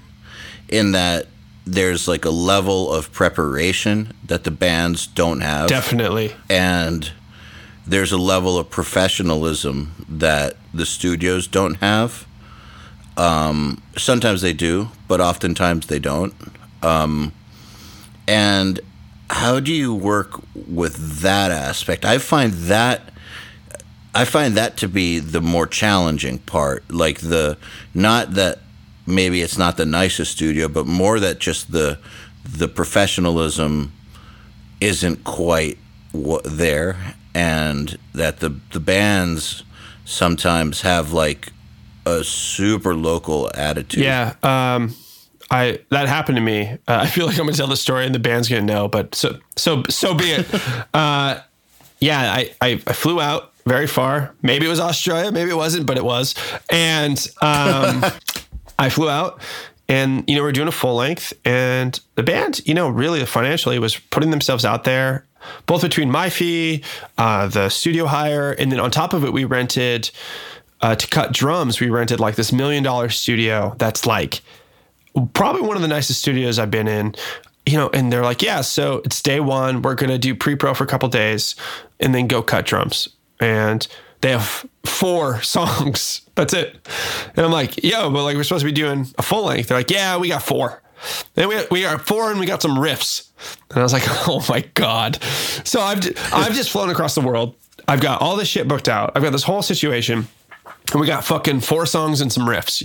in that there's like a level of preparation that the bands don't have. Definitely. And there's a level of professionalism that the studios don't have. Sometimes they do, but oftentimes they don't. And how do you work with that aspect? I find that to be the more challenging part, like not that maybe it's not the nicest studio, but more that just the professionalism isn't quite there, and that the bands sometimes have like a super local attitude. Yeah, that happened to me. I feel like I'm gonna tell the story and the band's gonna know, but so be it. Yeah, I flew out very far. Maybe it was Australia, maybe it wasn't, but it was. And I flew out, and we're doing a full length, and the band, really financially was putting themselves out there, both between my fee, the studio hire, and then on top of it, we rented to cut drums. We rented like this $1 million studio that's like probably one of the nicest studios I've been in. And they're like, yeah, so it's day one. We're going to do pre-pro for a couple days and then go cut drums. And they have 4 songs. That's it. And I'm like, yo, but like we're supposed to be doing a full length. They're like, yeah, we got 4. And we are 4 and we got some riffs. And I was like, oh my God. So I've just flown across the world. I've got all this shit booked out. I've got this whole situation. And we got fucking 4 songs and some riffs,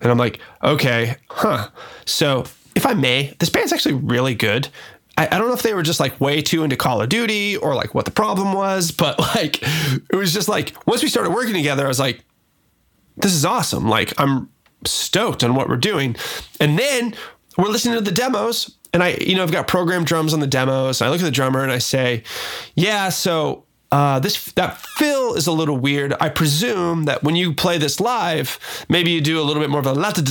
And I'm like, okay, huh. So if I may, this band's actually really good. I don't know if they were just like way too into Call of Duty or like what the problem was, but like it was just like once we started working together, I was like, this is awesome. Like I'm stoked on what we're doing. And then we're listening to the demos, and I've got programmed drums on the demos. And I look at the drummer and I say, yeah, so that fill is a little weird. I presume that when you play this live, maybe you do a little bit more of a whatever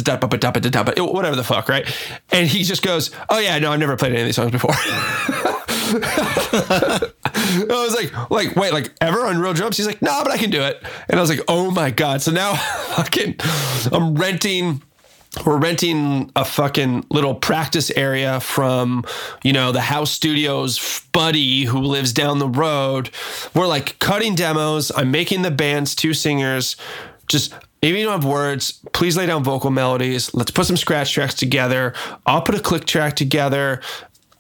the fuck, right? And he just goes, oh yeah, no, I've never played any of these songs before. I was like, wait, like ever on real drums? He's like, no, but I can do it. And I was like, oh my God. So now We're renting a fucking little practice area from, the house studio's buddy who lives down the road. We're like cutting demos. I'm making the band's 2 singers. Just, if you don't have words, please lay down vocal melodies. Let's put some scratch tracks together. I'll put a click track together.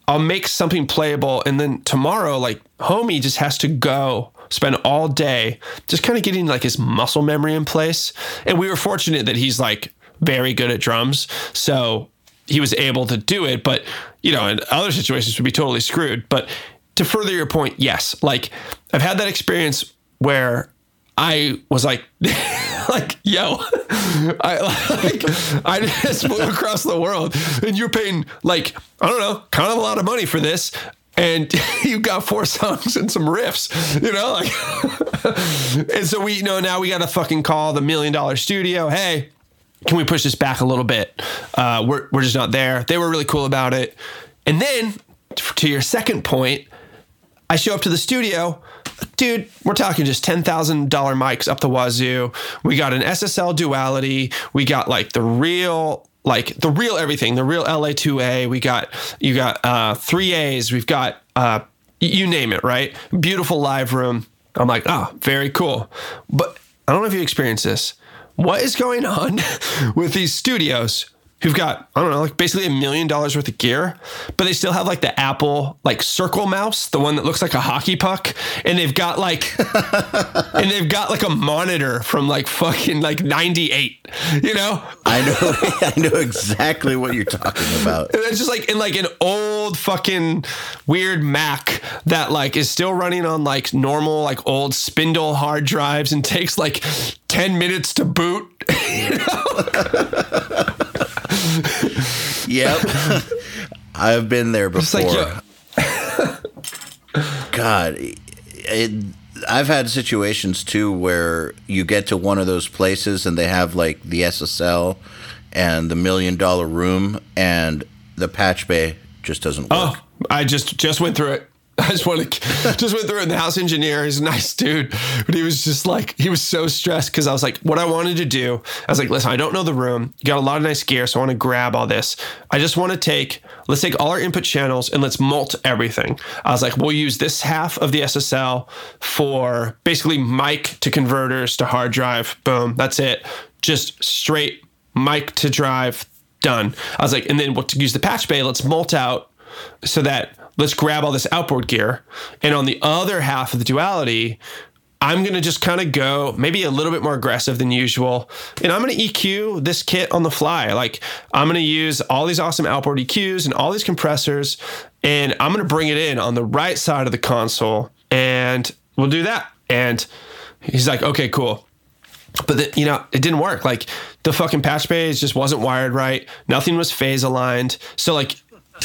I'll make something playable. And then tomorrow, like, homie just has to go spend all day just kind of getting like his muscle memory in place. And we were fortunate that he's like, very good at drums, so he was able to do it, but in other situations would be totally screwed. But to further your point, yes, like I've had that experience where I was like like, yo, I just flew across the world and you're paying like, I don't know, kind of a lot of money for this, and you got 4 songs and some riffs, like and so we now we gotta fucking call the $1 million studio. Hey, can we push this back a little bit? We're just not there. They were really cool about it. And then, to your second point, I show up to the studio. Dude, we're talking just $10,000 mics up the wazoo. We got an SSL duality. We got like the real everything, the real LA2A. You got 3As. We've got, you name it, right? Beautiful live room. I'm like, oh, very cool. But I don't know if you experienced this. What is going on with these studios who've got, I don't know, like basically $1 million worth of gear, but they still have like the Apple, like circle mouse, the one that looks like a hockey puck. And they've got like, a monitor from like fucking like 98, I know exactly what you're talking about. And it's just like in like an old old fucking weird Mac that like is still running on like normal, like old spindle hard drives and takes like 10 minutes to boot. You know? Yep. I've been there before. God, I've had situations too where you get to one of those places and they have like the SSL and the $1 million room and the patch bay just doesn't work. Oh, I just went through it. Just went through it. And the house engineer, he's a nice dude, but he was just like, he was so stressed because I was like, what I wanted to do, I was like, listen, I don't know the room. You got a lot of nice gear, so I want to grab all this. I just want to let's take all our input channels and let's mult everything. I was like, we'll use this half of the SSL for basically mic to converters to hard drive. Boom, that's it. Just straight mic to drive, done. I was like, and then we'll use the patch bay. Let's mult out so that let's grab all this outboard gear. And on the other half of the duality, I'm going to just kind of go maybe a little bit more aggressive than usual. And I'm going to EQ this kit on the fly. Like I'm going to use all these awesome outboard EQs and all these compressors, and I'm going to bring it in on the right side of the console, and we'll do that. And he's like, okay, cool. But it didn't work. Like the fucking patch bay just wasn't wired right. Nothing was phase aligned. So like,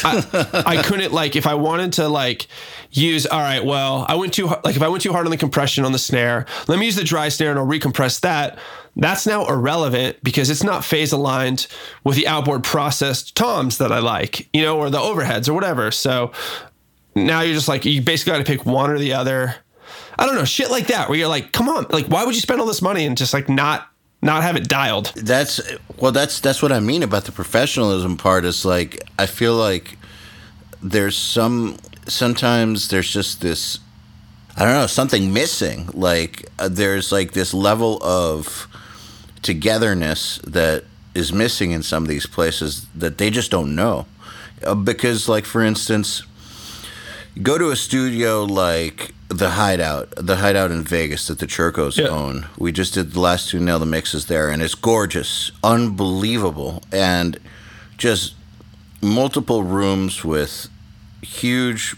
I couldn't, like, if I wanted to, like, use, all right, well, if I went too hard on the compression on the snare, let me use the dry snare and I'll recompress that. That's now irrelevant because it's not phase aligned with the outboard processed toms that I like, you know, or the overheads or whatever. So now you're just like, you basically got to pick one or the other. I don't know, shit like that, where you're like, come on, like, why would you spend all this money and just like not have it dialed? That's what I mean about the professionalism part is like, I feel like there's sometimes there's just this, I don't know, something missing. Like there's like this level of togetherness that is missing in some of these places that they just don't know. Because like, for instance, go to a studio like The Hideout in Vegas that the Churkos own. We just did the last two Nail the Mixes there, and it's gorgeous, unbelievable, and just multiple rooms with huge,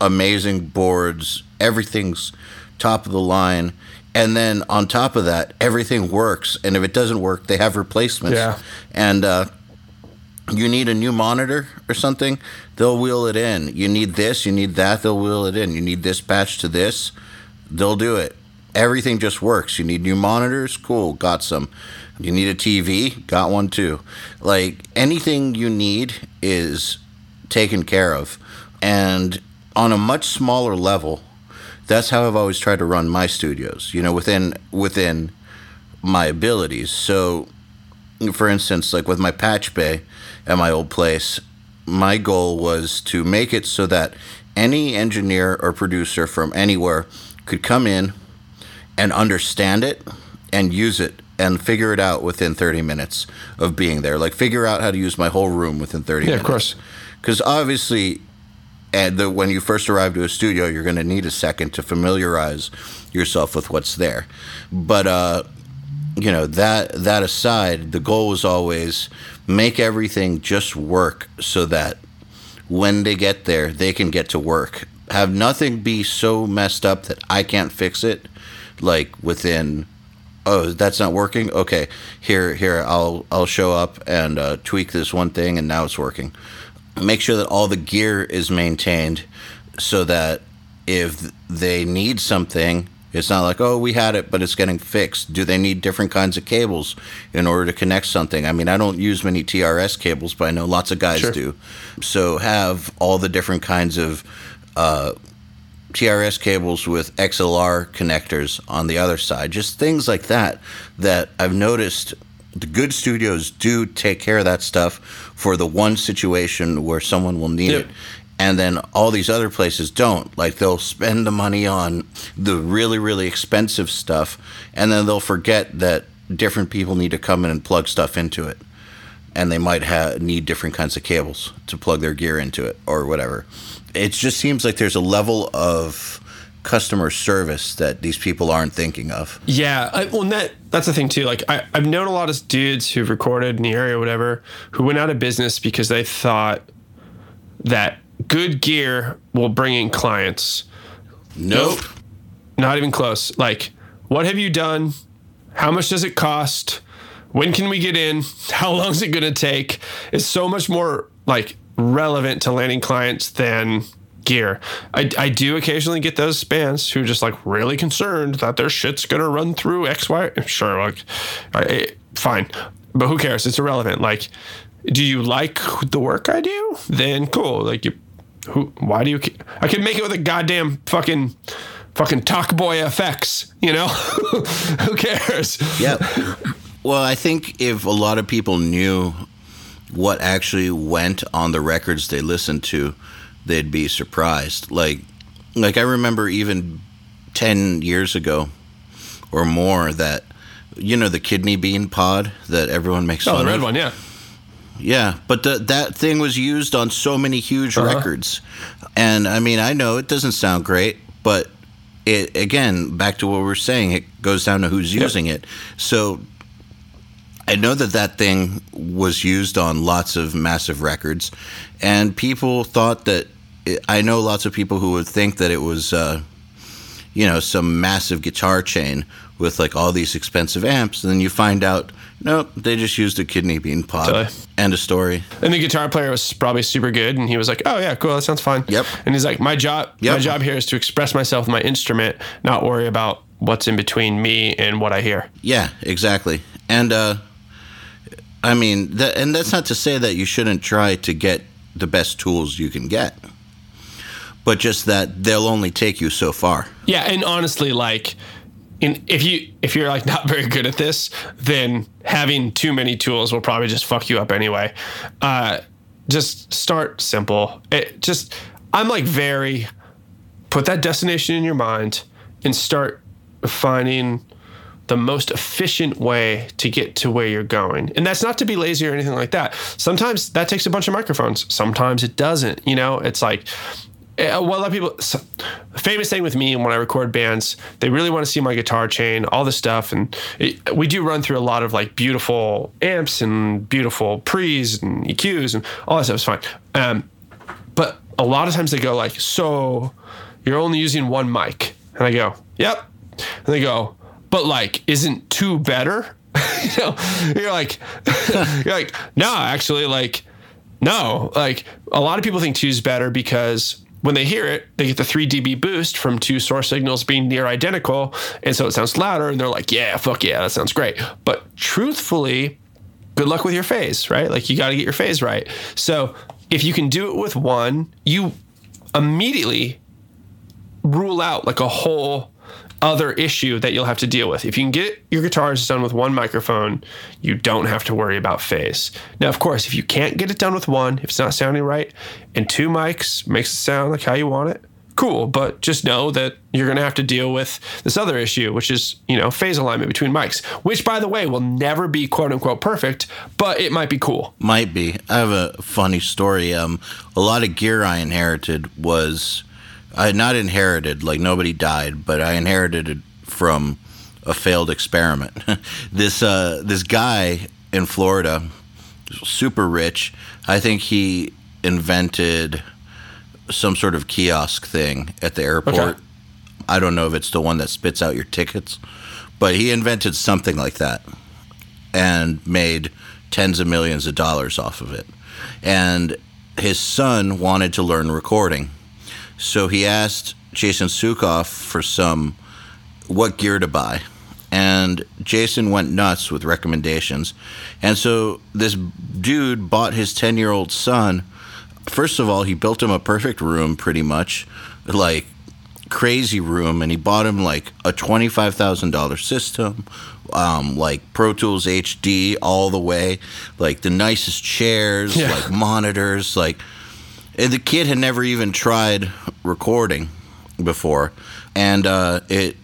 amazing boards. Everything's top of the line. And then on top of that, everything works. And if it doesn't work, they have replacements. Yeah. And you need a new monitor or something, they'll wheel it in. You need this, you need that, they'll wheel it in. You need this patch to this, they'll do it. Everything just works. You need new monitors? Cool, got some. You need a TV? Got one too. Like, anything you need is taken care of. And on a much smaller level, that's how I've always tried to run my studios, you know, within my abilities. So, for instance, like with my patch bay at my old place, my goal was to make it so that any engineer or producer from anywhere could come in and understand it and use it and figure it out within 30 minutes of being there. Like, figure out how to use my whole room within 30 minutes. Yeah, of course. Because obviously, when you first arrive to a studio, you're going to need a second to familiarize yourself with what's there. But, you know, that aside, the goal was always make everything just work so that when they get there, they can get to work. Have nothing be so messed up that I can't fix it, like within, oh, that's not working? Okay, here, I'll show up and tweak this one thing, and now it's working. Make sure that all the gear is maintained so that if they need something, it's not like, oh, we had it, but it's getting fixed. Do they need different kinds of cables in order to connect something? I mean, I don't use many TRS cables, but I know lots of guys do. So have all the different kinds of TRS cables with XLR connectors on the other side. Just things like that I've noticed the good studios do take care of that stuff for the one situation where someone will need it. And then all these other places don't. Like, they'll spend the money on the really, really expensive stuff, and then they'll forget that different people need to come in and plug stuff into it. And they might need different kinds of cables to plug their gear into it or whatever. It just seems like there's a level of customer service that these people aren't thinking of. Yeah. That's the thing too. Like, I've known a lot of dudes who've recorded in the area or whatever who went out of business because they thought that good gear will bring in clients. Nope. Not even close. Like, what have you done? How much does it cost? When can we get in? How long is it going to take? It's so much more, like, relevant to landing clients than gear. I do occasionally get those spams who are just, like, really concerned that their shit's going to run through X, Y. Sure, like, fine. But who cares? It's irrelevant. Like, do you like the work I do? Then cool. Like, you... Who? Why do you? I could make it with a goddamn fucking Talk Boy FX. You know, who cares? Yep. Well, I think if a lot of people knew what actually went on the records they listened to, they'd be surprised. Like I remember even 10 years ago or more that, you know, the kidney bean pod that everyone makes fun of. Oh, the red one, yeah. Yeah, but that thing was used on so many huge records. And, I mean, I know it doesn't sound great, but it, again, back to what we're saying, it goes down to who's using it. So I know that thing was used on lots of massive records, and people thought that I know lots of people who would think that it was, you know, some massive guitar chain with, like, all these expensive amps, and then you find out, nope, they just used a kidney bean pod. Totally. End of story. And the guitar player was probably super good, and he was like, oh, yeah, cool, that sounds fine. Yep. And he's like, my job here is to express myself with my instrument, not worry about what's in between me and what I hear. Yeah, exactly. And, I mean, and that's not to say that you shouldn't try to get the best tools you can get, but just that they'll only take you so far. Yeah, and honestly, like... And if you're like not very good at this, then having too many tools will probably just fuck you up anyway. Just start simple. Put that destination in your mind and start finding the most efficient way to get to where you're going. And that's not to be lazy or anything like that. Sometimes that takes a bunch of microphones. Sometimes it doesn't. You know, it's like. Well, a lot of people, famous thing with me when I record bands, they really want to see my guitar chain, all this stuff. And we do run through a lot of like beautiful amps and beautiful pre's and EQs and all that stuff is fine. But a lot of times they go like, so you're only using one mic. And I go, yep. And they go, but like, isn't two better? You know, you're like, no, actually, like, no. Like a lot of people think two's better because... When they hear it, they get the 3 dB boost from two source signals being near identical, and so it sounds louder, and they're like, yeah, fuck yeah, that sounds great. But truthfully, good luck with your phase, right? Like, you got to get your phase right. So if you can do it with one, you immediately rule out, like, a whole other issue that you'll have to deal with. If you can get your guitars done with one microphone, you don't have to worry about phase. Now, of course, if you can't get it done with one, if it's not sounding right, and two mics makes it sound like how you want it, cool. But just know that you're going to have to deal with this other issue, which is, you know, phase alignment between mics, which, by the way, will never be quote unquote perfect, but it might be cool. Might be. I have a funny story. A lot of gear I inherited was... I had not inherited, like nobody died, but I inherited it from a failed experiment. This guy in Florida, super rich, I think he invented some sort of kiosk thing at the airport. Okay. I don't know if it's the one that spits out your tickets, but he invented something like that and made tens of millions of dollars off of it. And his son wanted to learn recording. So he asked Jason Sukoff for what gear to buy. And Jason went nuts with recommendations. And so this dude bought his 10-year-old son. First of all, he built him a perfect room, pretty much, like crazy room. And he bought him like a $25,000 system, like Pro Tools HD all the way, like the nicest chairs, like monitors, like... And the kid had never even tried recording before, and it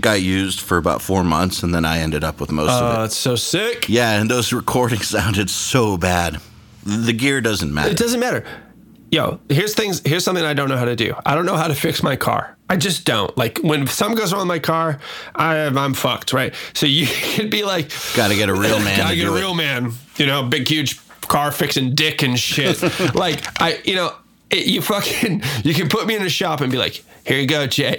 got used for about 4 months, and then I ended up with most of it. Oh, that's so sick. Yeah, and those recordings sounded so bad. The gear doesn't matter. It doesn't matter. Yo, here's something I don't know how to do. I don't know how to fix my car. I just don't. Like, when something goes wrong with my car, I'm fucked, right? So you could be like... Got to get a real man. Got to get a real man. You know, big, huge... car fixing dick and shit. Like, I, you know, You can put me in a shop and be like, here you go, Jay.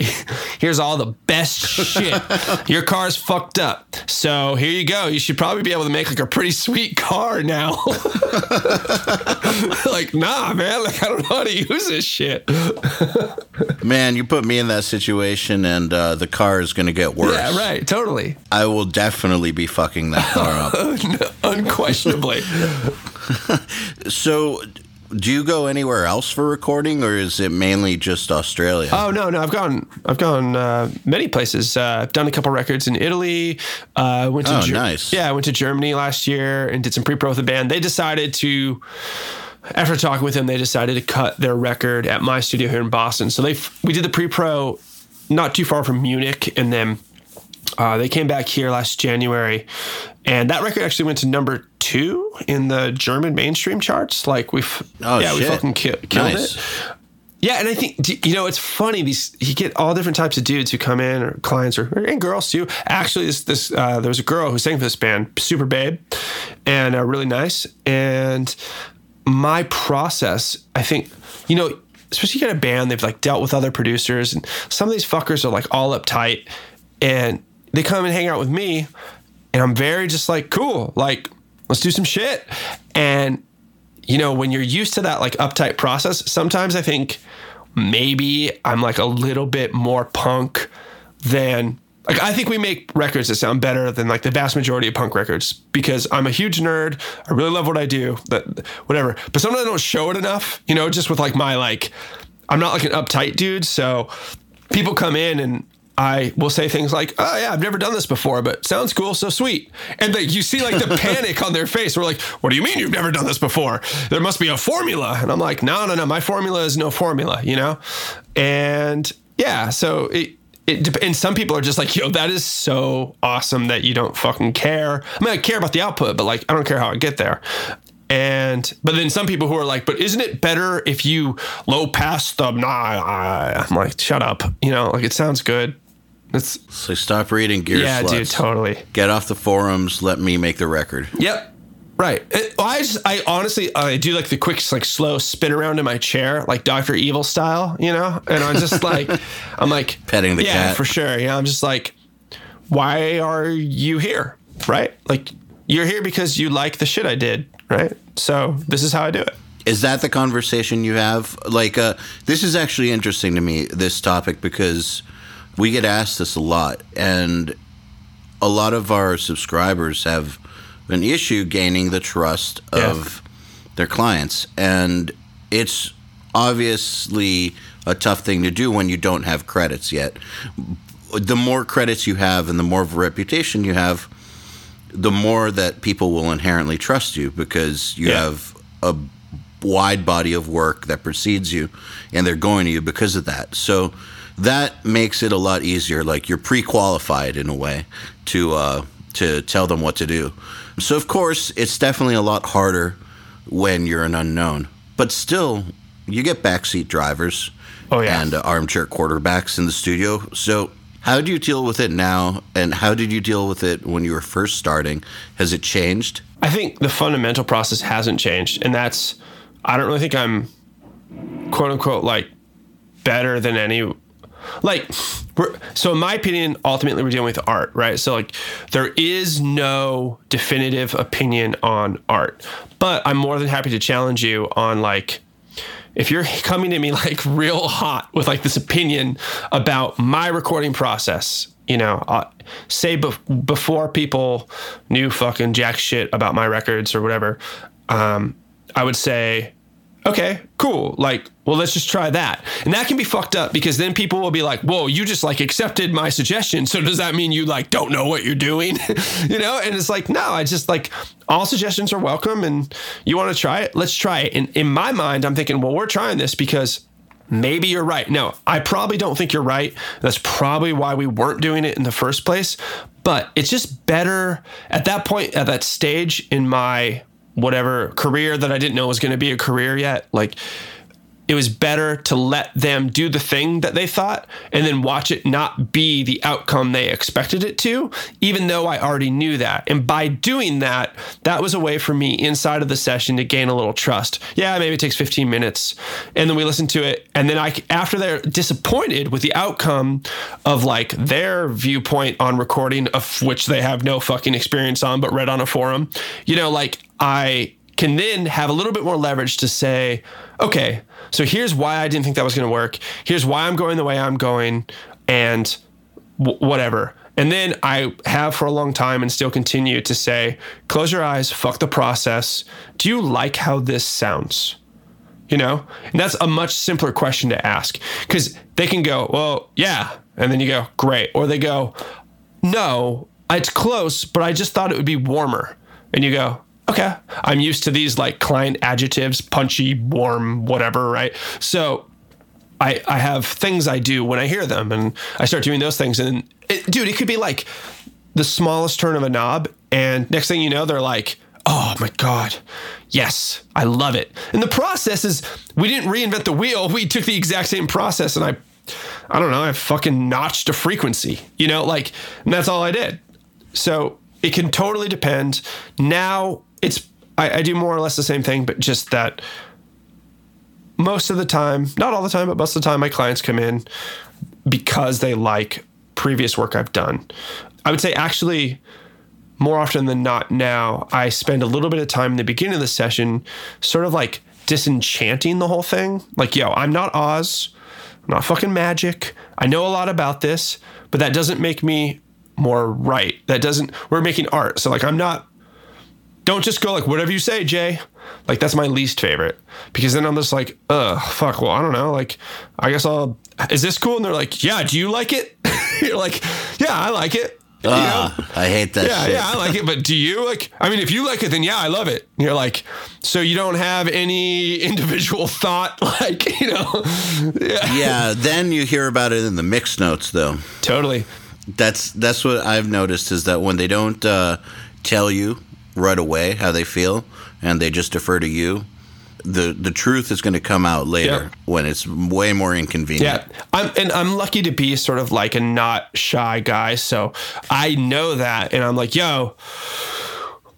Here's all the best shit. Your car's fucked up. So here you go. You should probably be able to make like a pretty sweet car now. Like, nah, man. Like, I don't know how to use this shit. Man, you put me in that situation and the car is going to get worse. Yeah, right. Totally. I will definitely be fucking that car up. Unquestionably. So... do you go anywhere else for recording, or is it mainly just Australia? Oh, no. I've gone many places. I've done a couple records in Italy. Nice. Yeah, I went to Germany last year and did some pre-pro with the band. They decided to, after talking with them, cut their record at my studio here in Boston. So we did the pre-pro not too far from Munich, and then they came back here last January, and that record actually went to number 2 in the German mainstream charts. Like we fucking killed it. Yeah, and I think, you know, it's funny. You get all different types of dudes who come in, or clients, and girls too. Actually, there was a girl who sang for this band, super babe, and really nice. And my process, I think, you know, especially you got a band, they've like dealt with other producers, and some of these fuckers are like all uptight, and they come and hang out with me, and I'm very just like, cool, like, let's do some shit. And, you know, when you're used to that, like, uptight process, sometimes I think maybe I'm, like, a little bit more punk than... like, I think we make records that sound better than, like, the vast majority of punk records because I'm a huge nerd. I really love what I do, whatever. But sometimes I don't show it enough, you know, just with, like, my, like... I'm not, like, an uptight dude, so people come in and... I will say things like, oh, yeah, I've never done this before, but sounds cool, so sweet. And you see, like, the panic on their face. We're like, what do you mean you've never done this before? There must be a formula. And I'm like, no, my formula is no formula, you know? And, yeah, so and some people are just like, yo, that is so awesome that you don't fucking care. I mean, I care about the output, but, like, I don't care how I get there. But then some people who are like, but isn't it better if you low pass the... nah. I'm like, shut up. You know, like, it sounds good. So stop reading Gear Sluts. Yeah, dude, totally. Get off the forums. Let me make the record. Yep. Right. I honestly do like the quick, like slow spin around in my chair, like Dr. Evil style, you know? And I'm just like, I'm like, petting the cat. Yeah, for sure. You know, I'm just like, why are you here? Right? Like, you're here because you like the shit I did. Right? So this is how I do it. Is that the conversation you have? Like, this is actually interesting to me, this topic, because... we get asked this a lot, and a lot of our subscribers have an issue gaining the trust of their clients. And it's obviously a tough thing to do when you don't have credits yet. The more credits you have and the more of a reputation you have, the more that people will inherently trust you because you have a wide body of work that precedes you, and they're going to you because of that. So... that makes it a lot easier. Like, you're pre-qualified in a way to tell them what to do. So, of course, it's definitely a lot harder when you're an unknown. But still, you get backseat drivers and armchair quarterbacks in the studio. So how do you deal with it now, and how did you deal with it when you were first starting? Has it changed? I think the fundamental process hasn't changed, and that's... I don't really think I'm, quote-unquote, like, better than any... like, so in my opinion, ultimately we're dealing with art, right? So, like, there is no definitive opinion on art, but I'm more than happy to challenge you on, like, if you're coming to me, like, real hot with, like, this opinion about my recording process, you know, before people knew fucking jack shit about my records or whatever, I would say... okay, cool. Like, well, let's just try that. And that can be fucked up because then people will be like, whoa, you just, like, accepted my suggestion. So does that mean you, like, don't know what you're doing? You know? And it's like, no, I just, like, all suggestions are welcome, and you want to try it? Let's try it. And in my mind, I'm thinking, well, we're trying this because maybe you're right. No, I probably don't think you're right. That's probably why we weren't doing it in the first place. But it's just better at that point, at that stage in my... whatever career that I didn't know was going to be a career yet. Like, it was better to let them do the thing that they thought and then watch it not be the outcome they expected it to, even though I already knew that. And by doing that, that was a way for me inside of the session to gain a little trust. Yeah, maybe it takes 15 minutes. And then we listen to it. And then after they're disappointed with the outcome of like their viewpoint on recording, of which they have no fucking experience on, but read on a forum, you know, like I can then have a little bit more leverage to say, okay, so here's why I didn't think that was going to work. Here's why I'm going the way I'm going and whatever. And then I have for a long time and still continue to say, close your eyes, fuck the process. Do you like how this sounds? You know, and that's a much simpler question to ask because they can go, well, yeah. And then you go, great. Or they go, no, it's close, but I just thought it would be warmer. And you go, okay, I'm used to these like client adjectives, punchy, warm, whatever, right? So I have things I do when I hear them and I start doing those things. And dude, it could be like the smallest turn of a knob. And next thing you know, they're like, oh my God, yes, I love it. And the process is we didn't reinvent the wheel. We took the exact same process and I don't know, I fucking notched a frequency, you know, like, and that's all I did. So it can totally depend. Now, I do more or less the same thing, but just that most of the time, not all the time, but most of the time my clients come in because they like previous work I've done. I would say actually more often than not now, I spend a little bit of time in the beginning of the session sort of like disenchanting the whole thing. Like, yo, I'm not Oz. I'm not fucking magic. I know a lot about this, but that doesn't make me more right. That doesn't, we're making art. So like, I'm not, don't just go like, whatever you say, Jay. Like, that's my least favorite because then I'm just like, fuck. Well, I don't know. Like, I guess is this cool? And they're like, yeah, do you like it? You're like, yeah, I like it. You know? I hate that shit. Yeah, I like it. But do you like, I mean, if you like it, then yeah, I love it. And you're like, so you don't have any individual thought, like, you know? Yeah. Then you hear about it in the mix notes though. Totally. That's what I've noticed is that when they don't tell you right away how they feel and they just defer to you, the truth is going to come out later when it's way more inconvenient. Yeah, I'm lucky to be sort of like a not shy guy, so I know that, and I'm like, yo,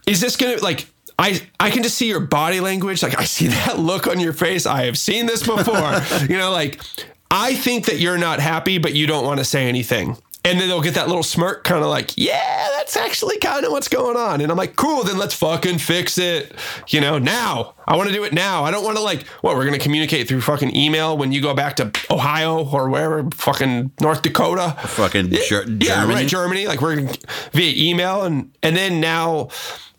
is this going to like? I can just see your body language. Like I see that look on your face. I have seen this before. You know, like I think that you're not happy, but you don't want to say anything. And then they'll get that little smirk kind of like, yeah, that's actually kind of what's going on. And I'm like, cool, then let's fucking fix it. You know, now I want to do it now. I don't want to like, we're going to communicate through fucking email when you go back to Ohio or wherever, fucking North Dakota. Fucking Germany. Yeah, right, Germany. Like we're via email. And then now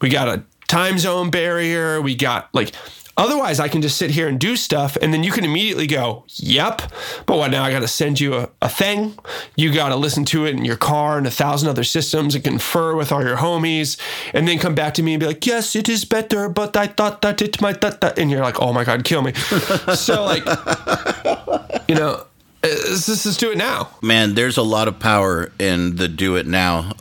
we got a time zone barrier. We got like, otherwise I can just sit here and do stuff and then you can immediately go, yep, but what now I got to send you a thing. You got to listen to it in your car and 1,000 other systems and confer with all your homies and then come back to me and be like, yes, it is better, but I thought that it might, that. And you're like, oh my God, kill me. So like, you know, this is do it now. Man, there's a lot of power in the do it now.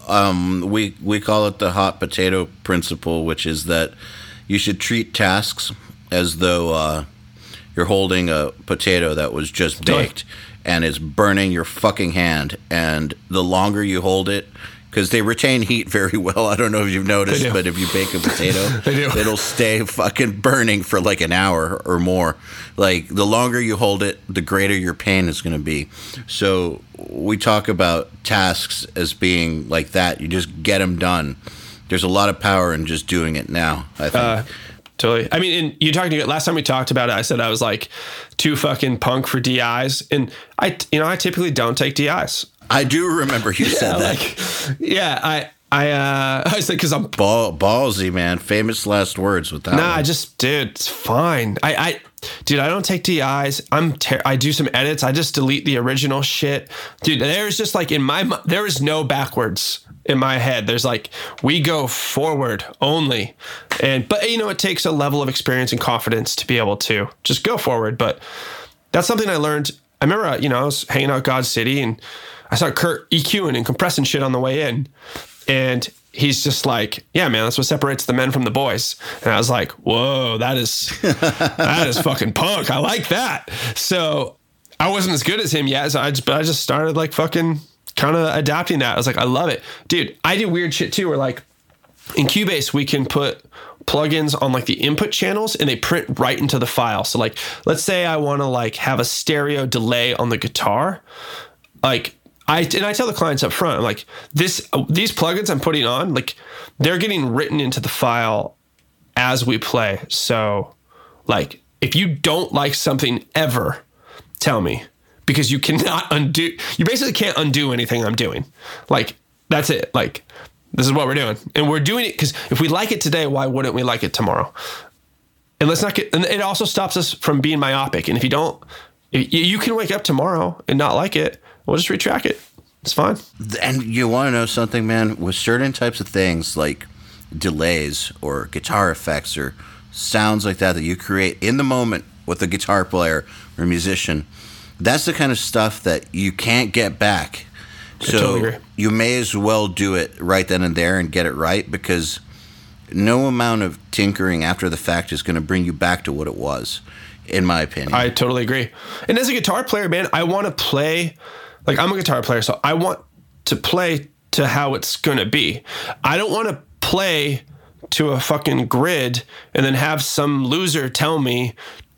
We call it the hot potato principle, which is that you should treat tasks as though you're holding a potato that was just baked and it's burning your fucking hand. And the longer you hold it, because they retain heat very well. I don't know if you've noticed, but if you bake a potato, it'll stay fucking burning for like an hour or more. Like the longer you hold it, the greater your pain is going to be. So we talk about tasks as being like that. You just get them done. There's a lot of power in just doing it now, I think. Totally. I mean, and you talked to last time we talked about it. I said I was like too fucking punk for DIs, and I typically don't take DIs. I do remember you said that. Like, yeah, I said because I'm ballsy, man. Famous last words with that. Nah, I just it's fine. I don't take DIs. I do some edits. I just delete the original shit, dude. There's just like there is no backwards. In my head, there's like, we go forward only. But you know, it takes a level of experience and confidence to be able to just go forward. But that's something I learned. I remember, I was hanging out at God City and I saw Kurt EQing and compressing shit on the way in. And he's just like, yeah, man, that's what separates the men from the boys. And I was like, whoa, that is fucking punk. I like that. So I wasn't as good as him yet. So I just started like fucking kind of adapting that. I was like, I love it, dude. I do weird shit too. Where like in Cubase, we can put plugins on like the input channels and they print right into the file. So like, let's say I want to like have a stereo delay on the guitar. Like I tell the clients up front, I'm like, these plugins I'm putting on, like they're getting written into the file as we play. So like, if you don't like something ever, tell me, because you cannot undo, you basically can't undo anything I'm doing. Like, that's it. Like, this is what we're doing. And we're doing it because if we like it today, why wouldn't we like it tomorrow? And let's not get, and it also stops us from being myopic. And if you don't, you can wake up tomorrow and not like it. We'll just retrack it. It's fine. And you want to know something, man? With certain types of things like delays or guitar effects or sounds like that you create in the moment with a guitar player or a musician, that's the kind of stuff that you can't get back. So you may as well do it right then and there and get it right, because no amount of tinkering after the fact is going to bring you back to what it was, in my opinion. I totally agree. And as a guitar player, man, I want to play, like I'm a guitar player, so I want to play to how it's going to be. I don't want to play to a fucking grid and then have some loser tell me,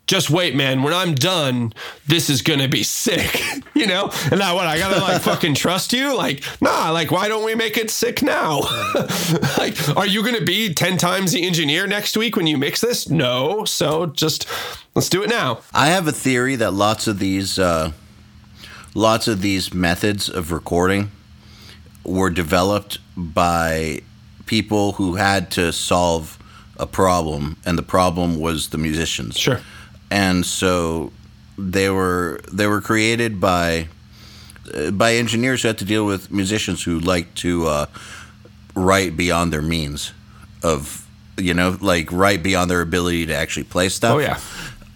just wait, man, when I'm done, this is going to be sick, you know? And now what, I got to like fucking trust you? Like, nah, like, why don't we make it sick now? Like, are you going to be 10 times the engineer next week when you mix this? No. So just let's do it now. I have a theory that lots of these methods of recording were developed by people who had to solve a problem, and the problem was the musicians. Sure. And so they were created by engineers who had to deal with musicians who like to write beyond their means of, you know, like write beyond their ability to actually play stuff. Oh, yeah.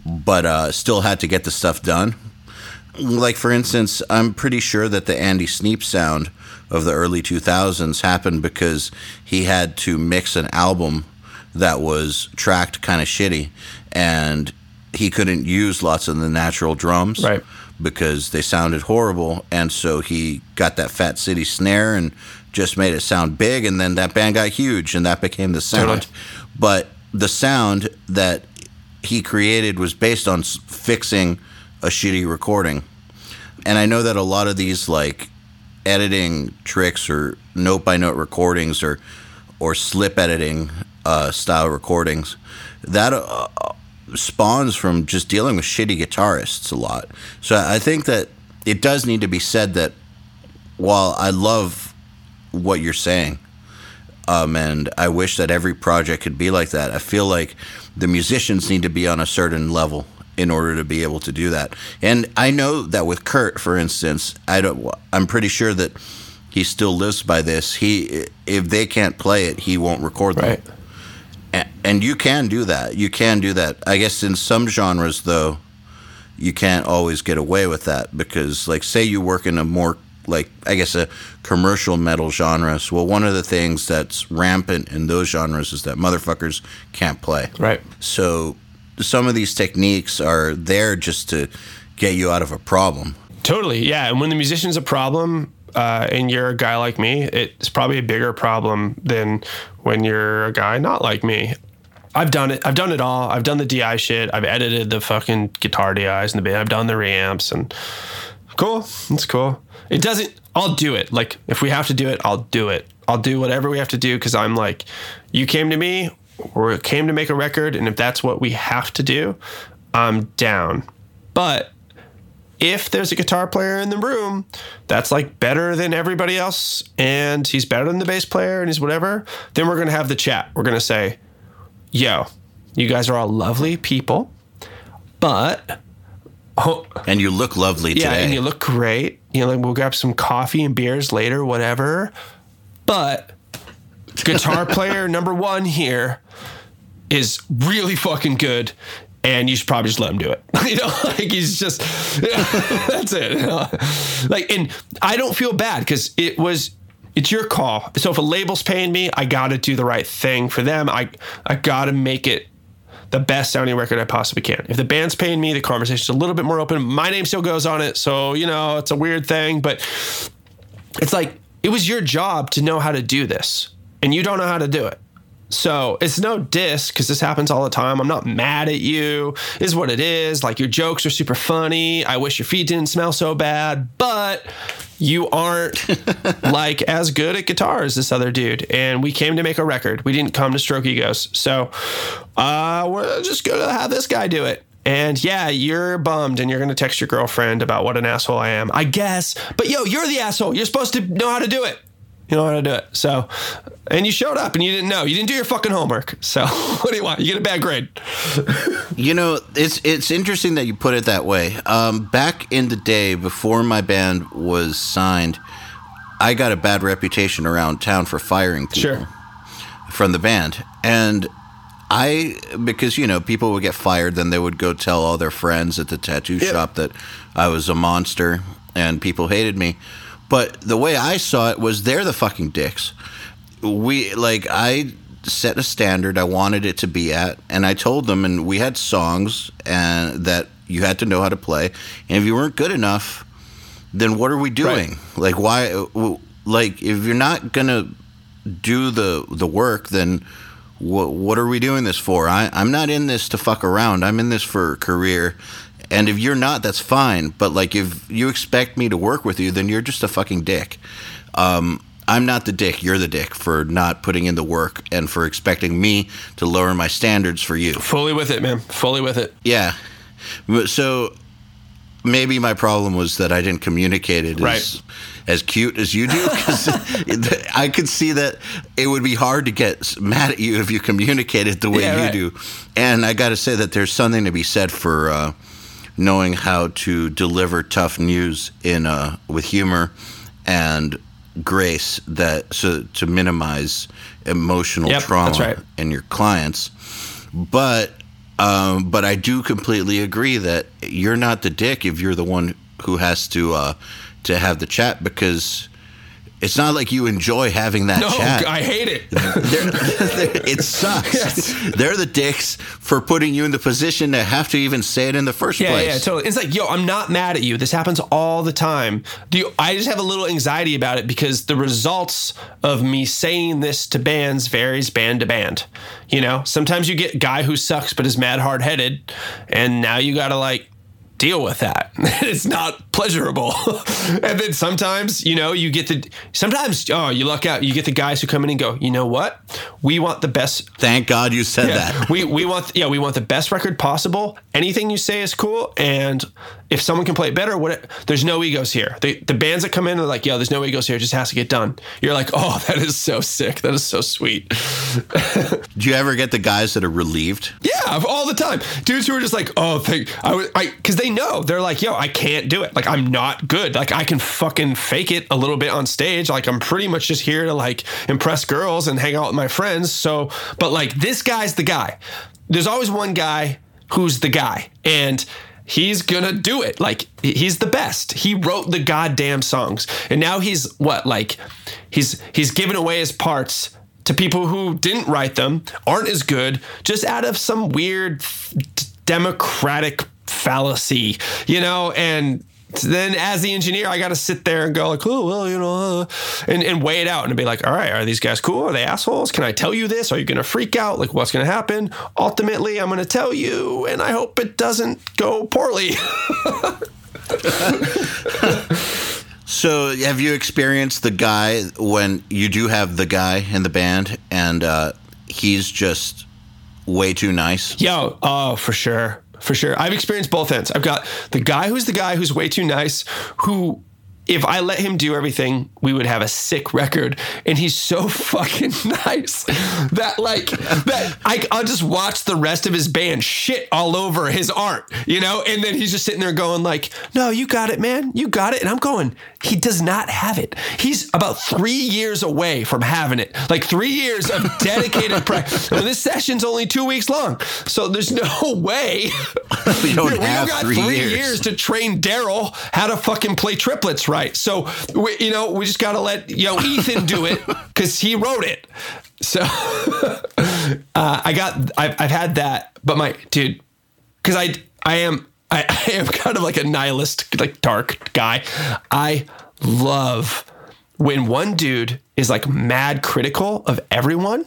But still had to get the stuff done. Like, for instance, I'm pretty sure that the Andy Sneap sound of the early 2000s happened because he had to mix an album that was tracked kind of shitty, and he couldn't use lots of the natural drums, right, because they sounded horrible. And so he got that Fat City snare and just made it sound big, and then that band got huge and that became the sound. Totally. But the sound that he created was based on fixing a shitty recording. And I know that a lot of these like editing tricks or note-by-note recordings or slip editing style recordings, that spawns from just dealing with shitty guitarists a lot. So I think that it does need to be said that while I love what you're saying, and I wish that every project could be like that, I feel like the musicians need to be on a certain level in order to be able to do that. And I know that with Kurt, for instance, I'm pretty sure that he still lives by this. If they can't play it, he won't record them. Right. And you can do that. You can do that. I guess in some genres, though, you can't always get away with that because, like, say you work in a more, like, I guess a commercial metal genre. So, well, one of the things that's rampant in those genres is that motherfuckers can't play. Right. So some of these techniques are there just to get you out of a problem. Totally, yeah. And when the musician's a problem, and you're a guy like me, it's probably a bigger problem than when you're a guy not like me. I've done it. I've done it all. I've done the DI shit. I've edited the fucking guitar DIs and the band. I've done the reamps, and cool. It's cool. It doesn't, I'll do it. Like, if we have to do it, I'll do it. I'll do whatever we have to do because I'm like, you came to me or came to make a record, and if that's what we have to do, I'm down. But if there's a guitar player in the room that's like better than everybody else and he's better than the bass player and he's whatever, then we're going to have the chat. We're going to say, yo, you guys are all lovely people, but... Oh, and you look lovely today. Yeah, and you look great. You know, like, we'll grab some coffee and beers later, whatever. But guitar player number one here is really fucking good. And you should probably just let him do it. You know, like, he's just, you know, that's it. You know? Like, and I don't feel bad because it was, it's your call. So if a label's paying me, I got to do the right thing for them. I got to make it the best sounding record I possibly can. If the band's paying me, the conversation's a little bit more open. My name still goes on it, so, you know, it's a weird thing, but it's like, it was your job to know how to do this, and you don't know how to do it. So it's no diss, because this happens all the time. I'm not mad at you. This is what it is. Like, your jokes are super funny. I wish your feet didn't smell so bad, but you aren't like as good at guitar as this other dude. And we came to make a record. We didn't come to stroke egos. So we're just gonna have this guy do it. And yeah, you're bummed and you're going to text your girlfriend about what an asshole I am, I guess. But yo, you're the asshole. You're supposed to know how to do it. You know how to do it. So, and you showed up and you didn't know. You didn't do your fucking homework. So, what do you want? You get a bad grade. You know, it's interesting that you put it that way. Back in the day, before my band was signed, I got a bad reputation around town for firing people from the band. And because, you know, people would get fired, then they would go tell all their friends at the tattoo shop that I was a monster and people hated me. But the way I saw it was, they're the fucking dicks. I set a standard I wanted it to be at, and I told them, and we had songs and that you had to know how to play. And if you weren't good enough, then what are we doing? Right. Like, why? Like, if you're not gonna do the work, then what are we doing this for? I'm not in this to fuck around. I'm in this for a career. And if you're not, that's fine. But, like, if you expect me to work with you, then you're just a fucking dick. I'm not the dick. You're the dick for not putting in the work and for expecting me to lower my standards for you. Fully with it, man. Fully with it. Yeah. So maybe my problem was that I didn't communicate it as cute as you do. Because I could see that it would be hard to get mad at you if you communicated the way you do. And I got to say that there's something to be said for knowing how to deliver tough news with humor and grace, so to minimize emotional trauma in your clients. But I do completely agree that you're not the dick if you're the one who has to have the chat, because it's not like you enjoy having that chat. No, I hate it. It sucks. Yes. They're the dicks for putting you in the position to have to even say it in the first place. Yeah, totally. It's like, yo, I'm not mad at you. This happens all the time. I just have a little anxiety about it, because the results of me saying this to bands varies band to band. You know, sometimes you get a guy who sucks but is mad hard-headed, and now you got to, like, deal with that. It's not pleasurable. And then sometimes, you know, you luck out. You get the guys who come in and go, you know what? We want the best. Thank God you said that. We want the best record possible. Anything you say is cool. And if someone can play it better, there's no egos here. The bands that come in are like, yo, there's no egos here. It just has to get done. You're like, oh, that is so sick. That is so sweet. Do you ever get the guys that are relieved? Yeah, all the time. Dudes who are just like, oh, because they know. They're like, yo, I can't do it. Like, I'm not good. Like, I can fucking fake it a little bit on stage. Like, I'm pretty much just here to, like, impress girls and hang out with my friends. So, but, like, this guy's the guy. There's always one guy who's the guy. And he's gonna do it. Like, he's the best. He wrote the goddamn songs. And now he's he's giving away his parts to people who didn't write them, aren't as good, just out of some weird democratic fallacy, you know? And then as the engineer, I got to sit there and go like, oh, well, you know, and weigh it out and be like, all right, are these guys cool? Are they assholes? Can I tell you this? Are you going to freak out? Like, what's going to happen? Ultimately, I'm going to tell you, and I hope it doesn't go poorly. So have you experienced the guy when you do have the guy in the band and he's just way too nice? Yo, oh, for sure. For sure. I've experienced both ends. I've got the guy who's way too nice, who, if I let him do everything, we would have a sick record. And he's so fucking nice that, like, that I'll just watch the rest of his band shit all over his art, you know? And then he's just sitting there going like, no, you got it, man. You got it. And I'm going, he does not have it. He's about 3 years away from having it. Like, 3 years of dedicated practice. I mean, this session's only 2 weeks long. So there's no way We got three years to train Daryl how to fucking play triplets right. So, we just got to let, Ethan do it because he wrote it. So I've had that, but because I am kind of like a nihilist, like dark guy. I love when one dude is like mad critical of everyone.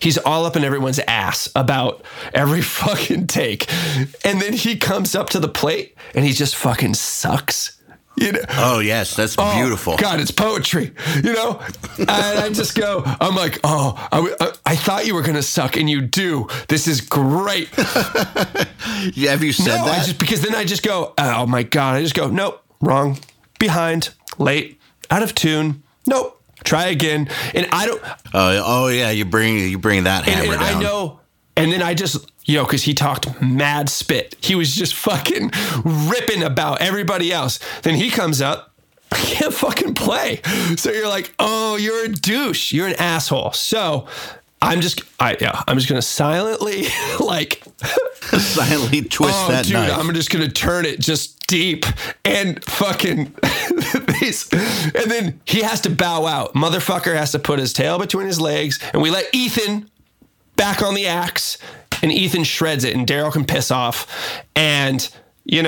He's all up in everyone's ass about every fucking take. And then he comes up to the plate and he just fucking sucks. Oh, yes. That's beautiful. God, it's poetry. And I just go, I'm like, I thought you were going to suck and you do. This is great. Have you said that? Because then I just go, oh my God. I just go, nope, wrong, behind, late, out of tune. Nope. Try again. And I don't. You bring that hammer down. I know. And then I just, because he talked mad spit. He was just fucking ripping about everybody else. Then he comes up. I can't fucking play. So you're like, oh, you're a douche. You're an asshole. So I'm just going to silently, silently twist that knife. I'm just going to turn it just deep and fucking this. And then he has to bow out. Motherfucker has to put his tail between his legs. And we let Ethan back on the axe. And Ethan shreds it. And Daryl can piss off. And, you